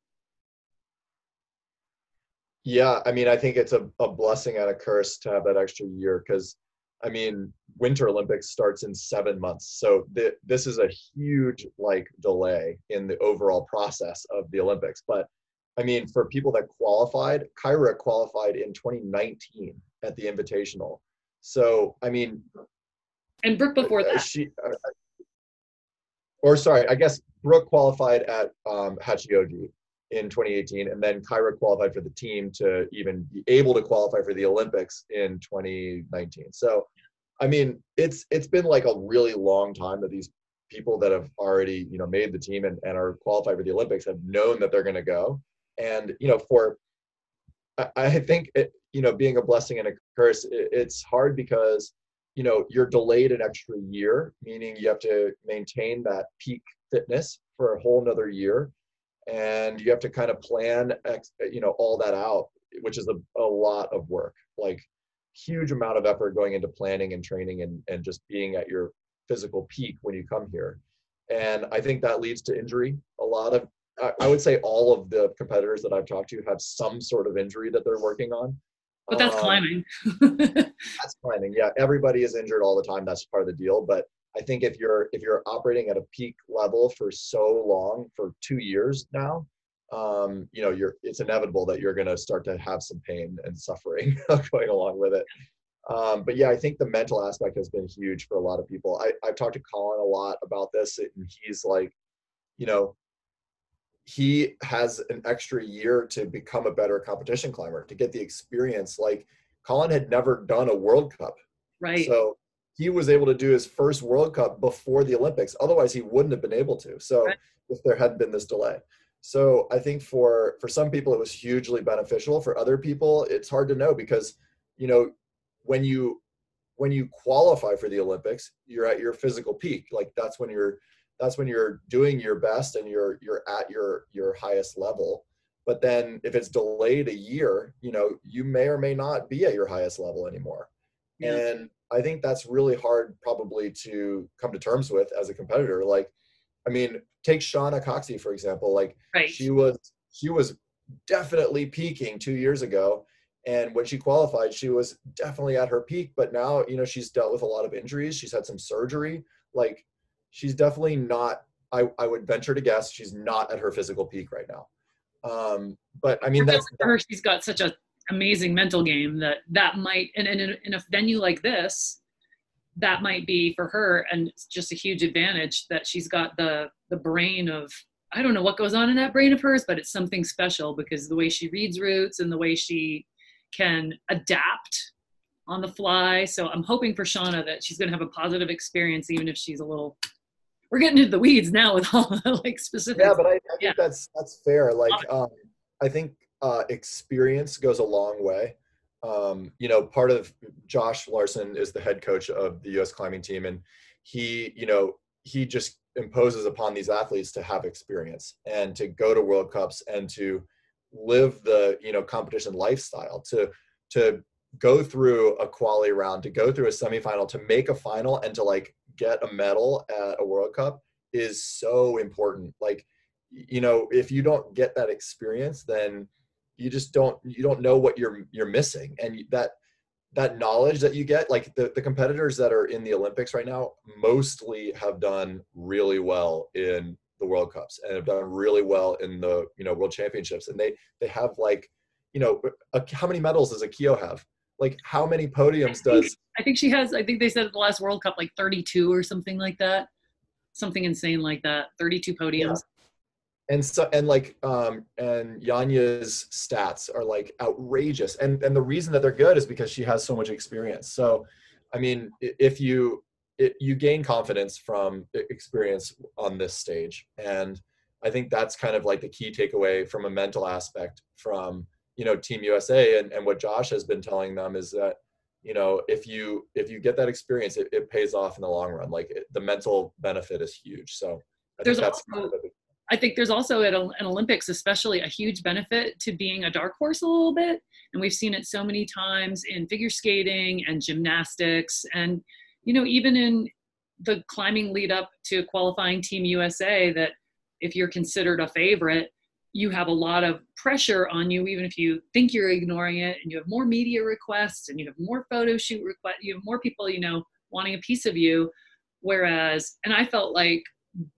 Yeah, I mean, I think it's a, a blessing and a curse to have that extra year because, I mean, Winter Olympics starts in seven months. So th- this is a huge, like, delay in the overall process of the Olympics. But, I mean, for people that qualified, Kyra qualified in twenty nineteen at the Invitational. So, I mean. And Brooke before that. She, uh, or sorry, I guess Brooke qualified at um, Hachioji in twenty eighteen, and then Kyra qualified for the team to even be able to qualify for the Olympics in twenty nineteen. So, I mean, it's it's been like a really long time that these people that have already, you know, made the team and, and are qualified for the Olympics have known that they're going to go. And, you know, for, I, I think, it, you know, being a blessing and a curse, it, it's hard because, you know, you're delayed an extra year, meaning you have to maintain that peak fitness for a whole nother year. And you have to kind of plan, you know, all that out, which is a, a lot of work, like huge amount of effort going into planning and training and, and just being at your physical peak when you come here. And I think that leads to injury. A lot of, I, I would say all of the competitors that I've talked to have some sort of injury that they're working on. But that's um, climbing. That's climbing. Yeah. Everybody is injured all the time. That's part of the deal. But I think if you're if you're operating at a peak level for so long, for two years now, um, you know, you're it's inevitable that you're going to start to have some pain and suffering going along with it. Um, but yeah, I think the mental aspect has been huge for a lot of people. I, I've talked to Colin a lot about this, and he's like, you know, he has an extra year to become a better competition climber, to get the experience. Like Colin had never done a World Cup, right? So. he was able to do his first World Cup before the Olympics. Otherwise, he wouldn't have been able to. So right. if there hadn't been this delay. So I think for, for some people, it was hugely beneficial. For other people, it's hard to know because, you know, when you, when you qualify for the Olympics, you're at your physical peak. Like that's when you're, that's when you're doing your best and you're, you're at your, your highest level. But then if it's delayed a year, you know, you may or may not be at your highest level anymore. Yeah. And I think that's really hard probably to come to terms with as a competitor. Like, I mean, take Shauna Coxey, for example, like right. she was, she was definitely peaking two years ago. And when she qualified, she was definitely at her peak, but now, you know, she's dealt with a lot of injuries. She's had some surgery. Like she's definitely not, I, I would venture to guess she's not at her physical peak right now. Um, but I mean, that's her. She's got such a amazing mental game that that might, and, and in a venue like this, that might be for her. And it's just a huge advantage that she's got the, the brain of, I don't know what goes on in that brain of hers, but it's something special because the way she reads routes and the way she can adapt on the fly. So I'm hoping for Shauna that she's going to have a positive experience, even if she's a little, we're getting into the weeds now with all the like specifics. Yeah, but I, I think yeah. that's, that's fair. Like, um, I think, uh, experience goes a long way. Um, you know, part of Josh Larson is the head coach of the U S climbing team. And he, you know, he just imposes upon these athletes to have experience and to go to World Cups and to live the, you know, competition lifestyle, to, to go through a quali round, to go through a semifinal, to make a final and to like get a medal at a World Cup is so important. Like, you know, if you don't get that experience, then you just don't, you don't know what you're, you're missing. And that, that knowledge that you get, like the, the competitors that are in the Olympics right now, mostly have done really well in the World Cups and have done really well in the, you know, World Championships. And they, they have like, you know, a, how many medals does Akio have? Like how many podiums I think, does, I think she has, I think they said at the last World Cup, like thirty-two or something like that, something insane like that, thirty-two podiums. Yeah. And so, and like, um, and Yanya's stats are like outrageous. And, and the reason that they're good is because she has so much experience. So, I mean, if you, it, you gain confidence from experience on this stage. And I think that's kind of like the key takeaway from a mental aspect from, you know, Team U S A and, and what Josh has been telling them is that, you know, if you, if you get that experience, it, it pays off in the long run. Like it, the mental benefit is huge. So I There's think that's kind of a, I think there's also at an Olympics, especially a huge benefit to being a dark horse a little bit. And we've seen it so many times in figure skating and gymnastics. And, you know, even in the climbing lead up to qualifying Team U S A, that if you're considered a favorite, you have a lot of pressure on you, even if you think you're ignoring it, and you have more media requests and you have more photo shoot requests, you have more people, you know, wanting a piece of you. Whereas, and I felt like,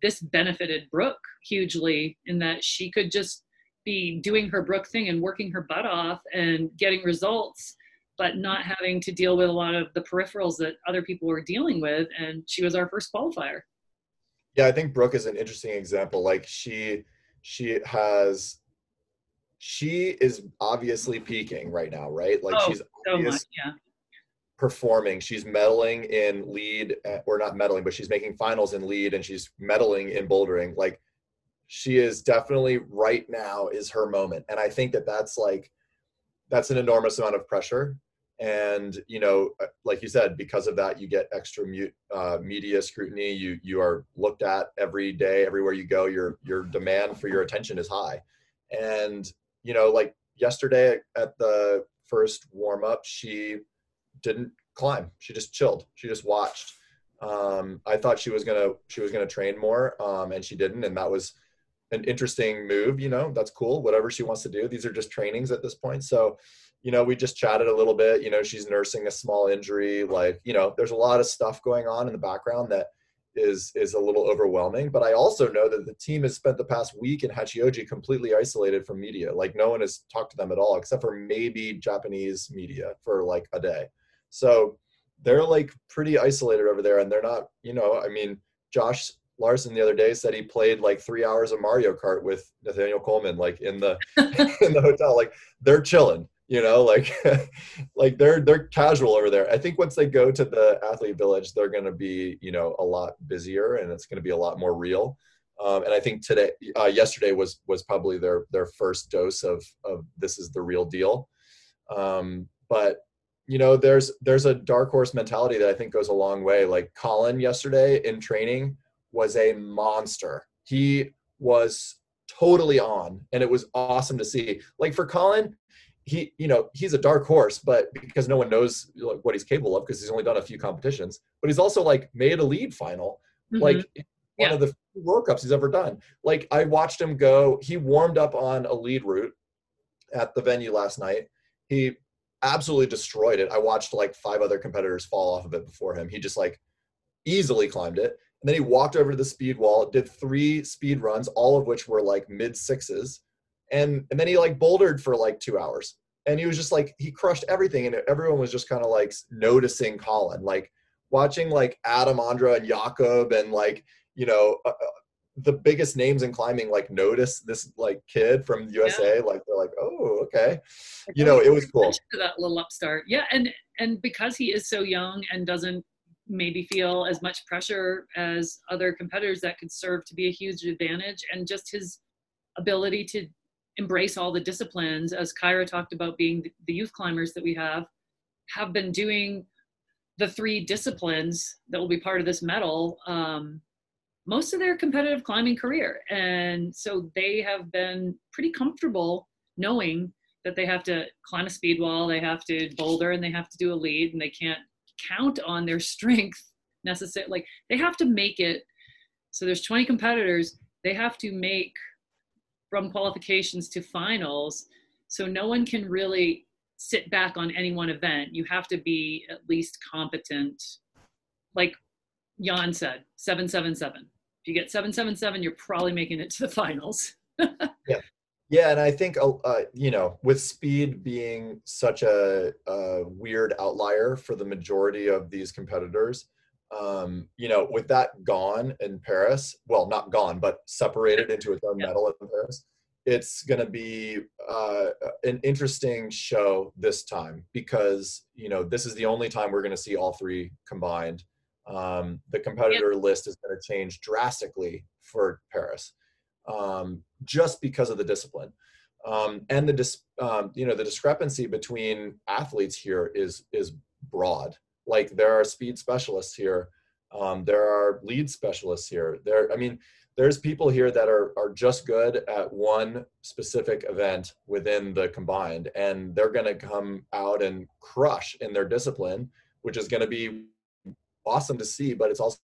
this benefited Brooke hugely in that she could just be doing her Brooke thing and working her butt off and getting results, but not having to deal with a lot of the peripherals that other people were dealing with. And she was our first qualifier. Yeah. I think Brooke is an interesting example. Like she, she has, she is obviously peaking right now, right? Like oh, she's so much, yeah. performing, she's medaling in lead, or not medaling, but she's making finals in lead and she's medaling in bouldering. Like she is definitely right now is her moment. And I think that that's like, that's an enormous amount of pressure. And, you know, like you said, because of that, you get extra mute, uh, media scrutiny. You, you are looked at every day, everywhere you go, your, your demand for your attention is high. And, you know, like yesterday at the first warm up, she didn't climb. She just chilled. She just watched. Um, I thought she was gonna she was gonna train more, um, and she didn't. And that was an interesting move. You know, that's cool. Whatever she wants to do. These are just trainings at this point. So, you know, we just chatted a little bit. You know, she's nursing a small injury. Like, you know, there's a lot of stuff going on in the background that is is a little overwhelming. But I also know that the team has spent the past week in Hachioji completely isolated from media. Like, no one has talked to them at all, except for maybe Japanese media for like a day. So they're like pretty isolated over there and they're not, you know, I mean, Josh Larson the other day said he played like three hours of Mario Kart with Nathaniel Coleman, like in the, in the hotel, like they're chilling, you know, like, like they're, they're casual over there. I think once they go to the athlete village, they're going to be, you know, a lot busier, and it's going to be a lot more real. Um, and I think today, uh, yesterday was, was probably their, their first dose of, of this is the real deal. Um, but you know, there's, there's a dark horse mentality that I think goes a long way. Like Colin yesterday in training was a monster. He was totally on, and it was awesome to see. Like for Colin, he, you know, he's a dark horse, but because no one knows what he's capable of, because he's only done a few competitions, but he's also like made a lead final. Mm-hmm. Like one yeah. of the few World Cups he's ever done. Like I watched him go, he warmed up on a lead route at the venue last night. He absolutely destroyed it. I watched like five other competitors fall off of it before him. He just like easily climbed it. And then he walked over to the speed wall, did three speed runs, all of which were like mid sixes. And, and then he like bouldered for like two hours. And he was just like, he crushed everything. And everyone was just kind of like noticing Colin, like watching like Adam Ondra and Jakob and like, you know, uh, the biggest names in climbing, like notice this like kid from the U S A, yeah. like they're like, oh, okay. You know, it was cool. That little upstart. Yeah. And, and because he is so young and doesn't maybe feel as much pressure as other competitors, that could serve to be a huge advantage. And just his ability to embrace all the disciplines, as Kyra talked about, being the youth climbers that we have, have been doing the three disciplines that will be part of this medal, um, most of their competitive climbing career. And so they have been pretty comfortable knowing that they have to climb a speed wall, they have to boulder, and they have to do a lead, and they can't count on their strength necessarily. Like they have to make it. So there's twenty competitors. They have to make from qualifications to finals. So no one can really sit back on any one event. You have to be at least competent. Like Jan said, seven seven seven. If you get seven seven seven, you're probably making it to the finals. Yeah. Yeah. And I think, uh, you know, with speed being such a, a weird outlier for the majority of these competitors, um, you know, with that gone in Paris, well, not gone, but separated into its own yeah. medal in Paris, it's going to be uh, an interesting show this time because, you know, this is the only time we're going to see all three combined. Um, the competitor yeah. list is going to change drastically for Paris. Um, just because of the discipline, um, and the, dis um, you know, the discrepancy between athletes here is, is broad. Like there are speed specialists here. Um, there are lead specialists here. There, I mean, there's people here that are, are just good at one specific event within the combined, and they're going to come out and crush in their discipline, which is going to be awesome to see, but it's also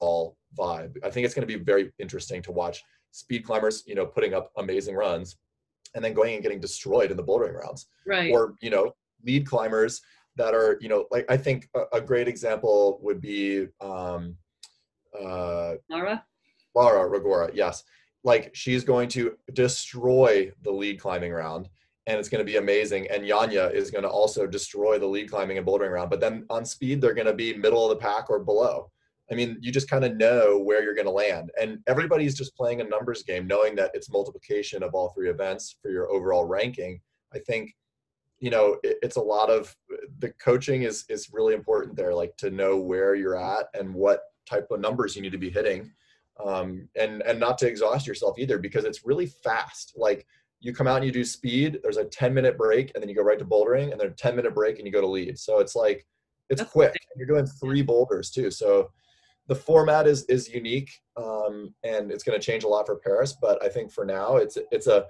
all vibe. I think it's going to be very interesting to watch speed climbers, you know, putting up amazing runs and then going and getting destroyed in the bouldering rounds. Right. Or, you know, lead climbers that are, you know, like I think a, a great example would be um, uh, Laura? Laura Ragora, yes. Like she's going to destroy the lead climbing round, and it's going to be amazing. And Yanya is going to also destroy the lead climbing and bouldering round. But then on speed, they're going to be middle of the pack or below. I mean, you just kind of know where you're going to land, and everybody's just playing a numbers game, knowing that it's multiplication of all three events for your overall ranking. I think, you know, it, it's a lot of the coaching is, is really important there, like to know where you're at and what type of numbers you need to be hitting, um, and, and not to exhaust yourself either, because it's really fast. Like you come out and you do speed, there's a ten minute break, and then you go right to bouldering, and then a ten minute break and you go to lead. So it's like, it's That's quick. And you're doing three boulders too. So the format is is unique, um, and it's going to change a lot for Paris. But I think for now, it's it's a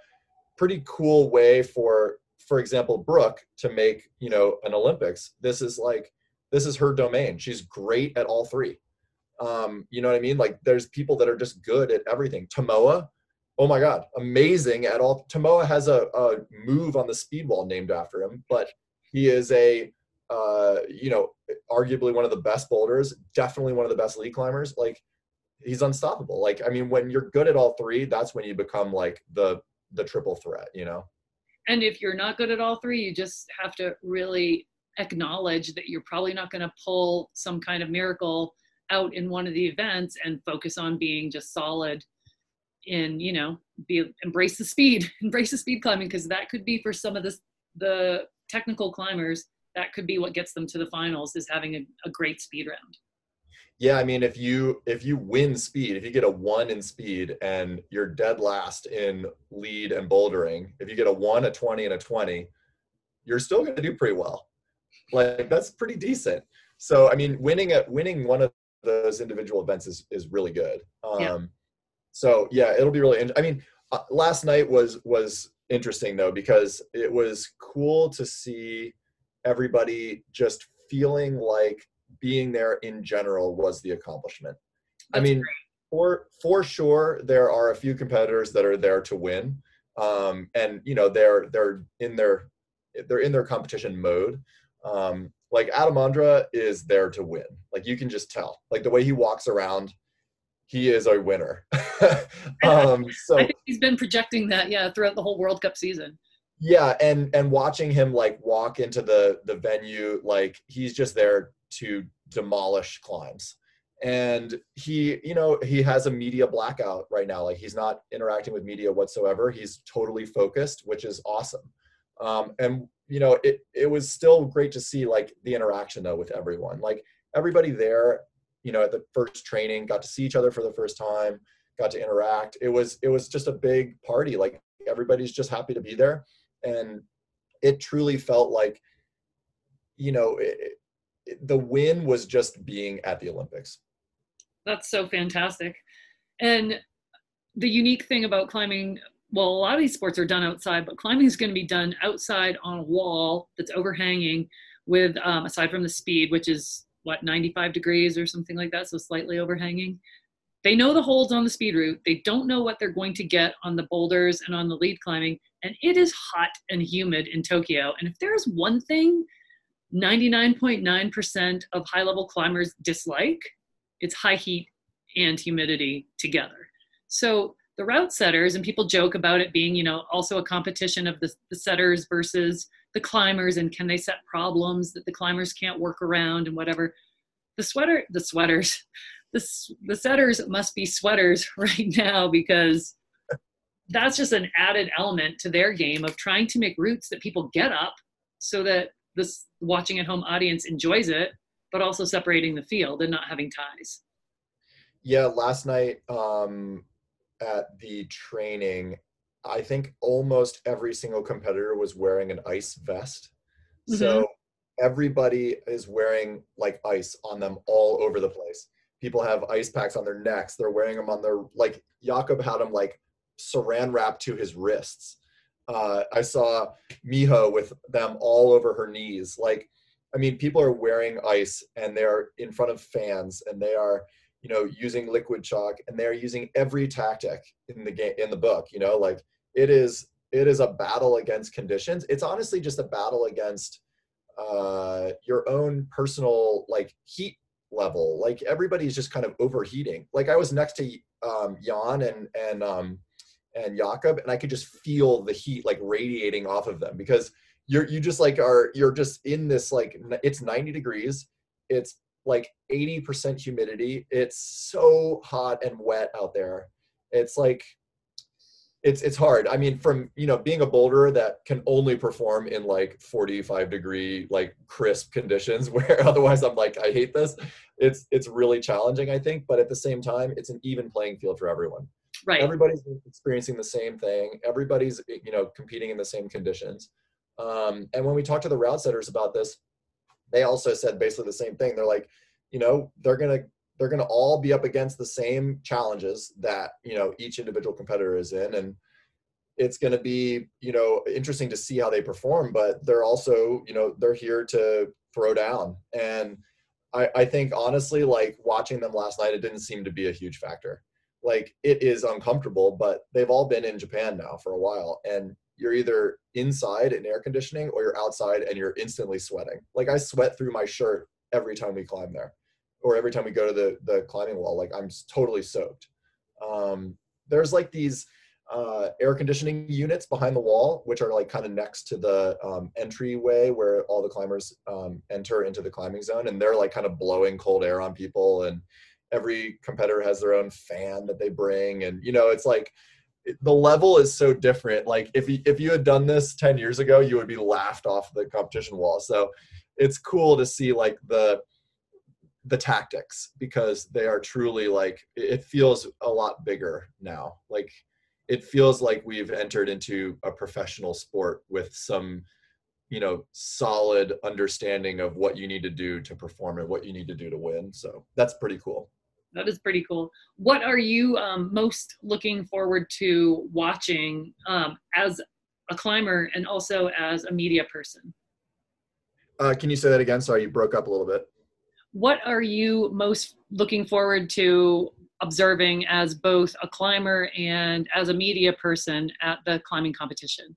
pretty cool way for, for example, Brooke to make, you know, an Olympics. This is like, this is her domain. She's great at all three. Um, you know what I mean? Like there's people that are just good at everything. Tamoa, oh my God, amazing at all. Tamoa has a, a move on the speed wall named after him, but he is a Uh, you know, arguably one of the best boulders, definitely one of the best lead climbers. Like he's unstoppable. Like, I mean, when you're good at all three, that's when you become like the, the triple threat, you know? And if you're not good at all three, you just have to really acknowledge that you're probably not going to pull some kind of miracle out in one of the events and focus on being just solid in, you know, be embrace the speed, embrace the speed climbing, because that could be for some of the, the technical climbers, that could be what gets them to the finals, is having a, a great speed round. Yeah, I mean, if you if you win speed, if you get a one in speed and you're dead last in lead and bouldering, if you get a one, a twenty, and a twenty, you're still going to do pretty well. Like, that's pretty decent. So, I mean, winning at winning one of those individual events is is really good. Um, yeah. So, yeah, it'll be really. I mean, uh, last night was was interesting though, because it was cool to see everybody just feeling like being there in general was the accomplishment. That's I mean, great. for for sure, there are a few competitors that are there to win, um, and you know they're they're in their they're in their competition mode. Um, like Adam Ondra is there to win. Like, you can just tell. Like, the way he walks around, he is a winner. um, so I think he's been projecting that, yeah, throughout the whole World Cup season. Yeah, and and watching him like walk into the the venue, like he's just there to demolish climbs. And he, you know, he has a media blackout right now. Like, he's not interacting with media whatsoever. He's totally focused, which is awesome. Um, and you know, it it was still great to see like the interaction though with everyone. Like, everybody there, you know, at the first training got to see each other for the first time, got to interact. It was it was just a big party. Like, everybody's just happy to be there. And it truly felt like, you know, it, it, the win was just being at the Olympics. That's so fantastic. And the unique thing about climbing, well, a lot of these sports are done outside, but climbing is going to be done outside on a wall that's overhanging with, um, aside from the speed, which is what, ninety-five degrees or something like that. So slightly overhanging. They know the holds on the speed route. They don't know what they're going to get on the boulders and on the lead climbing. And it is hot and humid in Tokyo. And if there's one thing ninety-nine point nine percent of high-level climbers dislike, it's high heat and humidity together. So the route setters, and people joke about it being, you know, also a competition of the, the setters versus the climbers, and can they set problems that the climbers can't work around and whatever. The sweater, the sweaters, the, the setters must be sweaters right now, because that's just an added element to their game of trying to make routes that people get up so that this watching at home audience enjoys it, but also separating the field and not having ties. Yeah. Last night um, at the training, I think almost every single competitor was wearing an ice vest. Mm-hmm. So everybody is wearing like ice on them all over the place. People have ice packs on their necks. They're wearing them on their, like Jakob had them like saran wrap to his wrists. Uh, I saw Miho with them all over her knees. Like, I mean, people are wearing ice and they're in front of fans and they are, you know, using liquid chalk and they're using every tactic in the game, in the book, you know, like it is, it is a battle against conditions. It's honestly just a battle against uh, your own personal like heat level. Like, everybody's just kind of overheating. Like, I was next to um, Jan and, and, um, and Jakob, and I could just feel the heat like radiating off of them, because you're, you just like are, you're just in this, like, it's ninety degrees. It's like eighty percent humidity. It's so hot and wet out there. It's like, it's, it's hard. I mean, from, you know, being a boulderer that can only perform in like forty-five degree, like crisp conditions where otherwise I'm like, I hate this. It's, it's really challenging, I think, but at the same time, it's an even playing field for everyone. Right. Everybody's experiencing the same thing. Everybody's, you know, competing in the same conditions. Um, and when we talked to the route setters about this, they also said basically the same thing. They're like, you know, they're going to, they're going to all be up against the same challenges that, you know, each individual competitor is in. And it's going to be, you know, interesting to see how they perform, but they're also, you know, they're here to throw down. And I, I think honestly, like watching them last night, it didn't seem to be a huge factor. Like, it is uncomfortable, but they've all been in Japan now for a while, and you're either inside in air conditioning or you're outside and you're instantly sweating. Like, I sweat through my shirt every time we climb there, or every time we go to the, the climbing wall. Like, I'm totally soaked. Um, there's like these uh, air conditioning units behind the wall, which are like kind of next to the um, entryway where all the climbers um, enter into the climbing zone. And they're like kind of blowing cold air on people, and every competitor has their own fan that they bring. And, you know, it's like, the level is so different. Like if you, if you had done this ten years ago, you would be laughed off the competition wall. So it's cool to see like the, the tactics, because they are truly like, it feels a lot bigger now. Like it feels like we've entered into a professional sport with some, you know, solid understanding of what you need to do to perform and what you need to do to win. So that's pretty cool. That is pretty cool. What are you um, most looking forward to watching um, as a climber and also as a media person? Uh, can you say that again? Sorry, you broke up a little bit. What are you most looking forward to observing as both a climber and as a media person at the climbing competition?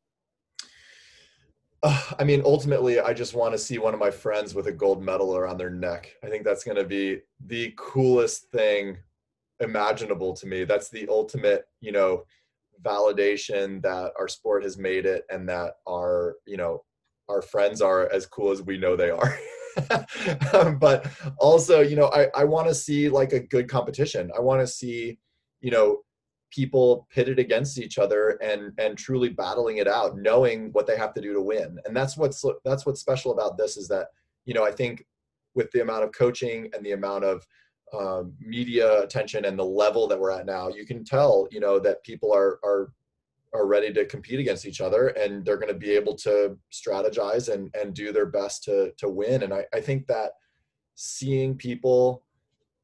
Uh, I mean, ultimately, I just want to see one of my friends with a gold medal around their neck. I think that's going to be the coolest thing imaginable to me. That's the ultimate, you know, validation that our sport has made it and that our, you know, our friends are as cool as we know they are. um, but also, you know, I, I want to see like a good competition. I want to see, you know, people pitted against each other and, and truly battling it out, knowing what they have to do to win. And that's what's, that's what's special about this is that, you know, I think with the amount of coaching and the amount of um, media attention and the level that we're at now, you can tell, you know, that people are, are, are ready to compete against each other, and they're going to be able to strategize and, and do their best to, to win. And I, I think that seeing people,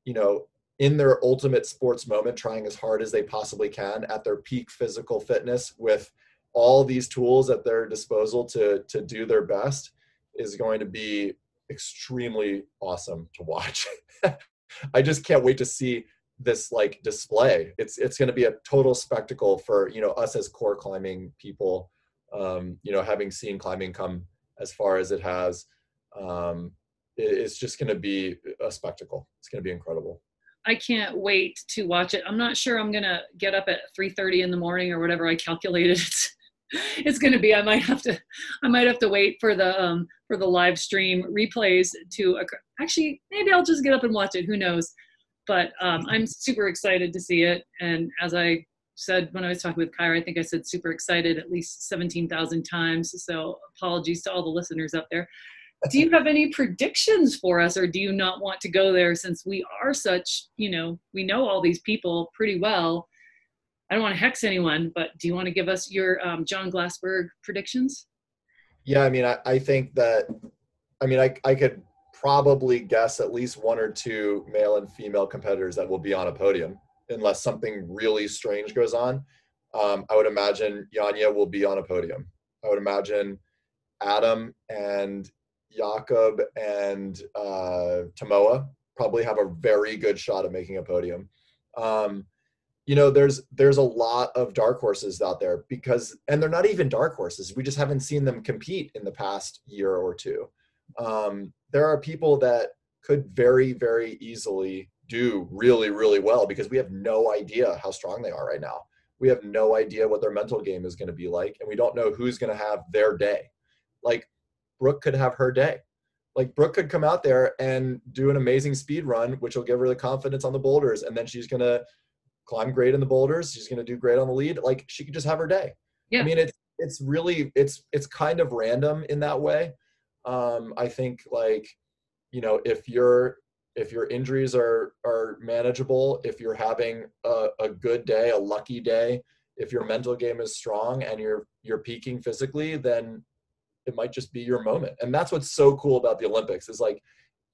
you know, in their ultimate sports moment, trying as hard as they possibly can at their peak physical fitness with all these tools at their disposal to, to do their best is going to be extremely awesome to watch. I just can't wait to see this like display. It's, it's going to be a total spectacle for, you know, us as core climbing people, um, you know, having seen climbing come as far as it has, um, it, it's just going to be a spectacle. It's going to be incredible. I can't wait to watch it. I'm not sure I'm going to get up at three thirty in the morning or whatever I calculated it's, it's going to be. I might have to, I might have to wait for the, um, for the live stream replays to occur. Actually, maybe I'll just get up and watch it. Who knows? But um, I'm super excited to see it. And as I said, when I was talking with Kyra, I think I said super excited at least seventeen thousand times. So apologies to all the listeners up there. Do you have any predictions for us, or do you not want to go there since we are such, you know, we know all these people pretty well? I don't want to hex anyone, but do you want to give us your um, John Glassberg predictions? Yeah, I mean, I, I think that, I mean, I, I could probably guess at least one or two male and female competitors that will be on a podium unless something really strange goes on. Um, I would imagine Yanya will be on a podium. I would imagine Adam and Jakob and uh, Tamoa probably have a very good shot at making a podium. Um, you know, there's there's a lot of dark horses out there because, and they're not even dark horses. We just haven't seen them compete in the past year or two. Um, there are people that could very, very easily do really, really well because we have no idea how strong they are right now. We have no idea what their mental game is going to be like, and we don't know who's going to have their day. Like, Brooke could have her day. Like Brooke could come out there and do an amazing speed run, which will give her the confidence on the boulders. And then she's going to climb great in the boulders. She's going to do great on the lead. Like she could just have her day. Yeah. I mean, it's, it's really, it's, it's kind of random in that way. Um, I think like, you know, if your, if your injuries are, are manageable, if you're having a, a good day, a lucky day, if your mental game is strong and you're, you're peaking physically, then it might just be your moment. And that's what's so cool about the Olympics is like,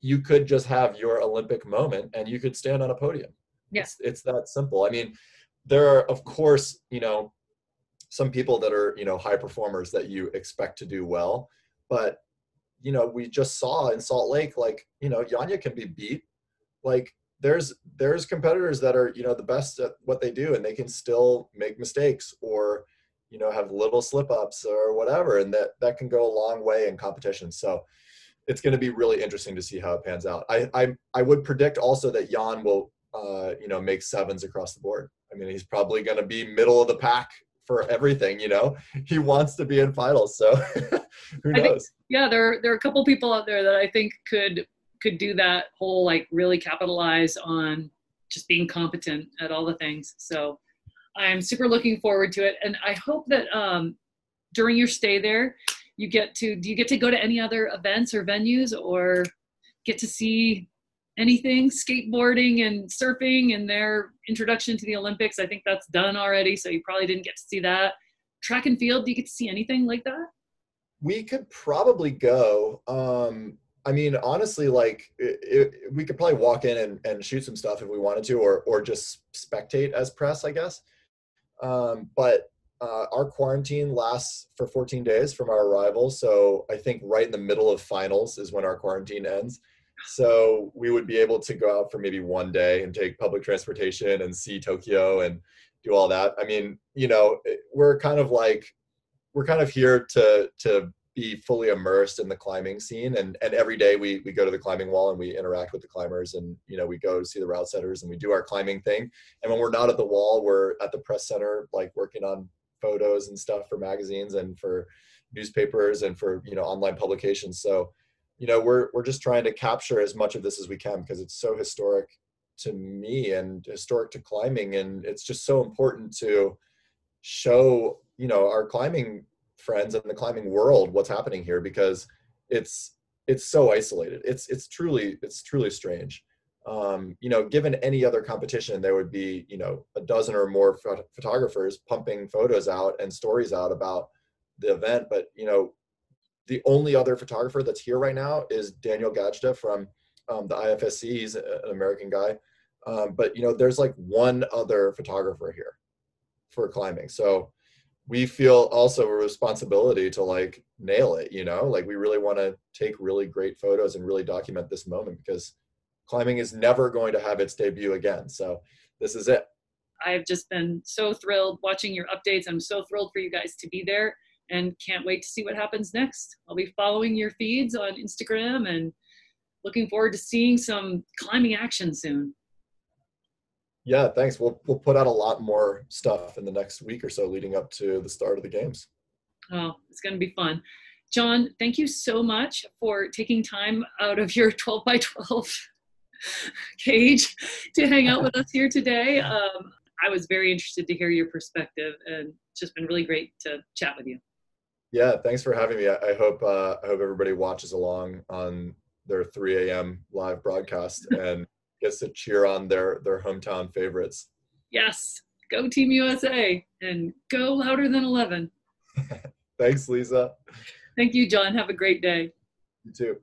you could just have your Olympic moment and you could stand on a podium. Yes. It's, it's that simple. I mean, there are, of course, you know, some people that are, you know, high performers that you expect to do well, but you know, we just saw in Salt Lake, like, you know, Yanya can be beat. Like there's, there's competitors that are, you know, the best at what they do and they can still make mistakes or, you know, have little slip ups or whatever. And that, that can go a long way in competition. So it's going to be really interesting to see how it pans out. I, I, I would predict also that Jan will, uh, you know, make sevens across the board. I mean, he's probably going to be middle of the pack for everything, you know, he wants to be in finals. So who knows? I think, yeah. There, there are a couple people out there that I think could, could do that whole, like really capitalize on just being competent at all the things. So I'm super looking forward to it. And I hope that um, during your stay there, you get to, do you get to go to any other events or venues, or get to see anything, skateboarding and surfing and their introduction to the Olympics? I think that's done already, so you probably didn't get to see that. Track and field, do you get to see anything like that? We could probably go. Um, I mean, honestly, like it, it, we could probably walk in and, and shoot some stuff if we wanted to, or or just spectate as press, I guess. Um, but uh, our quarantine lasts for fourteen days from our arrival. So I think right in the middle of finals is when our quarantine ends. So we would be able to go out for maybe one day and take public transportation and see Tokyo and do all that. I mean, you know, we're kind of like, we're kind of here to to be fully immersed in the climbing scene. And, and every day we, we go to the climbing wall and we interact with the climbers, and, you know, we go see the route setters and we do our climbing thing. And when we're not at the wall, we're at the press center, like working on photos and stuff for magazines and for newspapers and for, you know, online publications. So, you know, we're, we're just trying to capture as much of this as we can, because it's so historic to me and historic to climbing. And it's just so important to show, you know, our climbing friends and the climbing world what's happening here, because it's, it's so isolated. It's, it's truly, it's truly strange. Um, you know, given any other competition, there would be, you know, a dozen or more phot- photographers pumping photos out and stories out about the event. But, you know, the only other photographer that's here right now is Daniel Gajda from um, the I F S C. He's an American guy. Um, but, you know, there's like one other photographer here for climbing. So we feel also a responsibility to like nail it, you know, like we really want to take really great photos and really document this moment, because climbing is never going to have its debut again. So this is it. I've just been so thrilled watching your updates. I'm so thrilled for you guys to be there, and can't wait to see what happens next. I'll be following your feeds on Instagram and looking forward to seeing some climbing action soon. Yeah, thanks. We'll we'll put out a lot more stuff in the next week or so leading up to the start of the games. Oh, it's going to be fun. John, thank you so much for taking time out of your twelve by twelve cage to hang out with us here today. Um, I was very interested to hear your perspective, and it's just been really great to chat with you. Yeah, thanks for having me. I, I hope uh, I hope everybody watches along on their three a.m. live broadcast and gets to cheer on their their hometown favorites. Yes, go Team U S A and go Louder Than Eleven. Thanks, Lisa. Thank you, John. Have a great day. You too.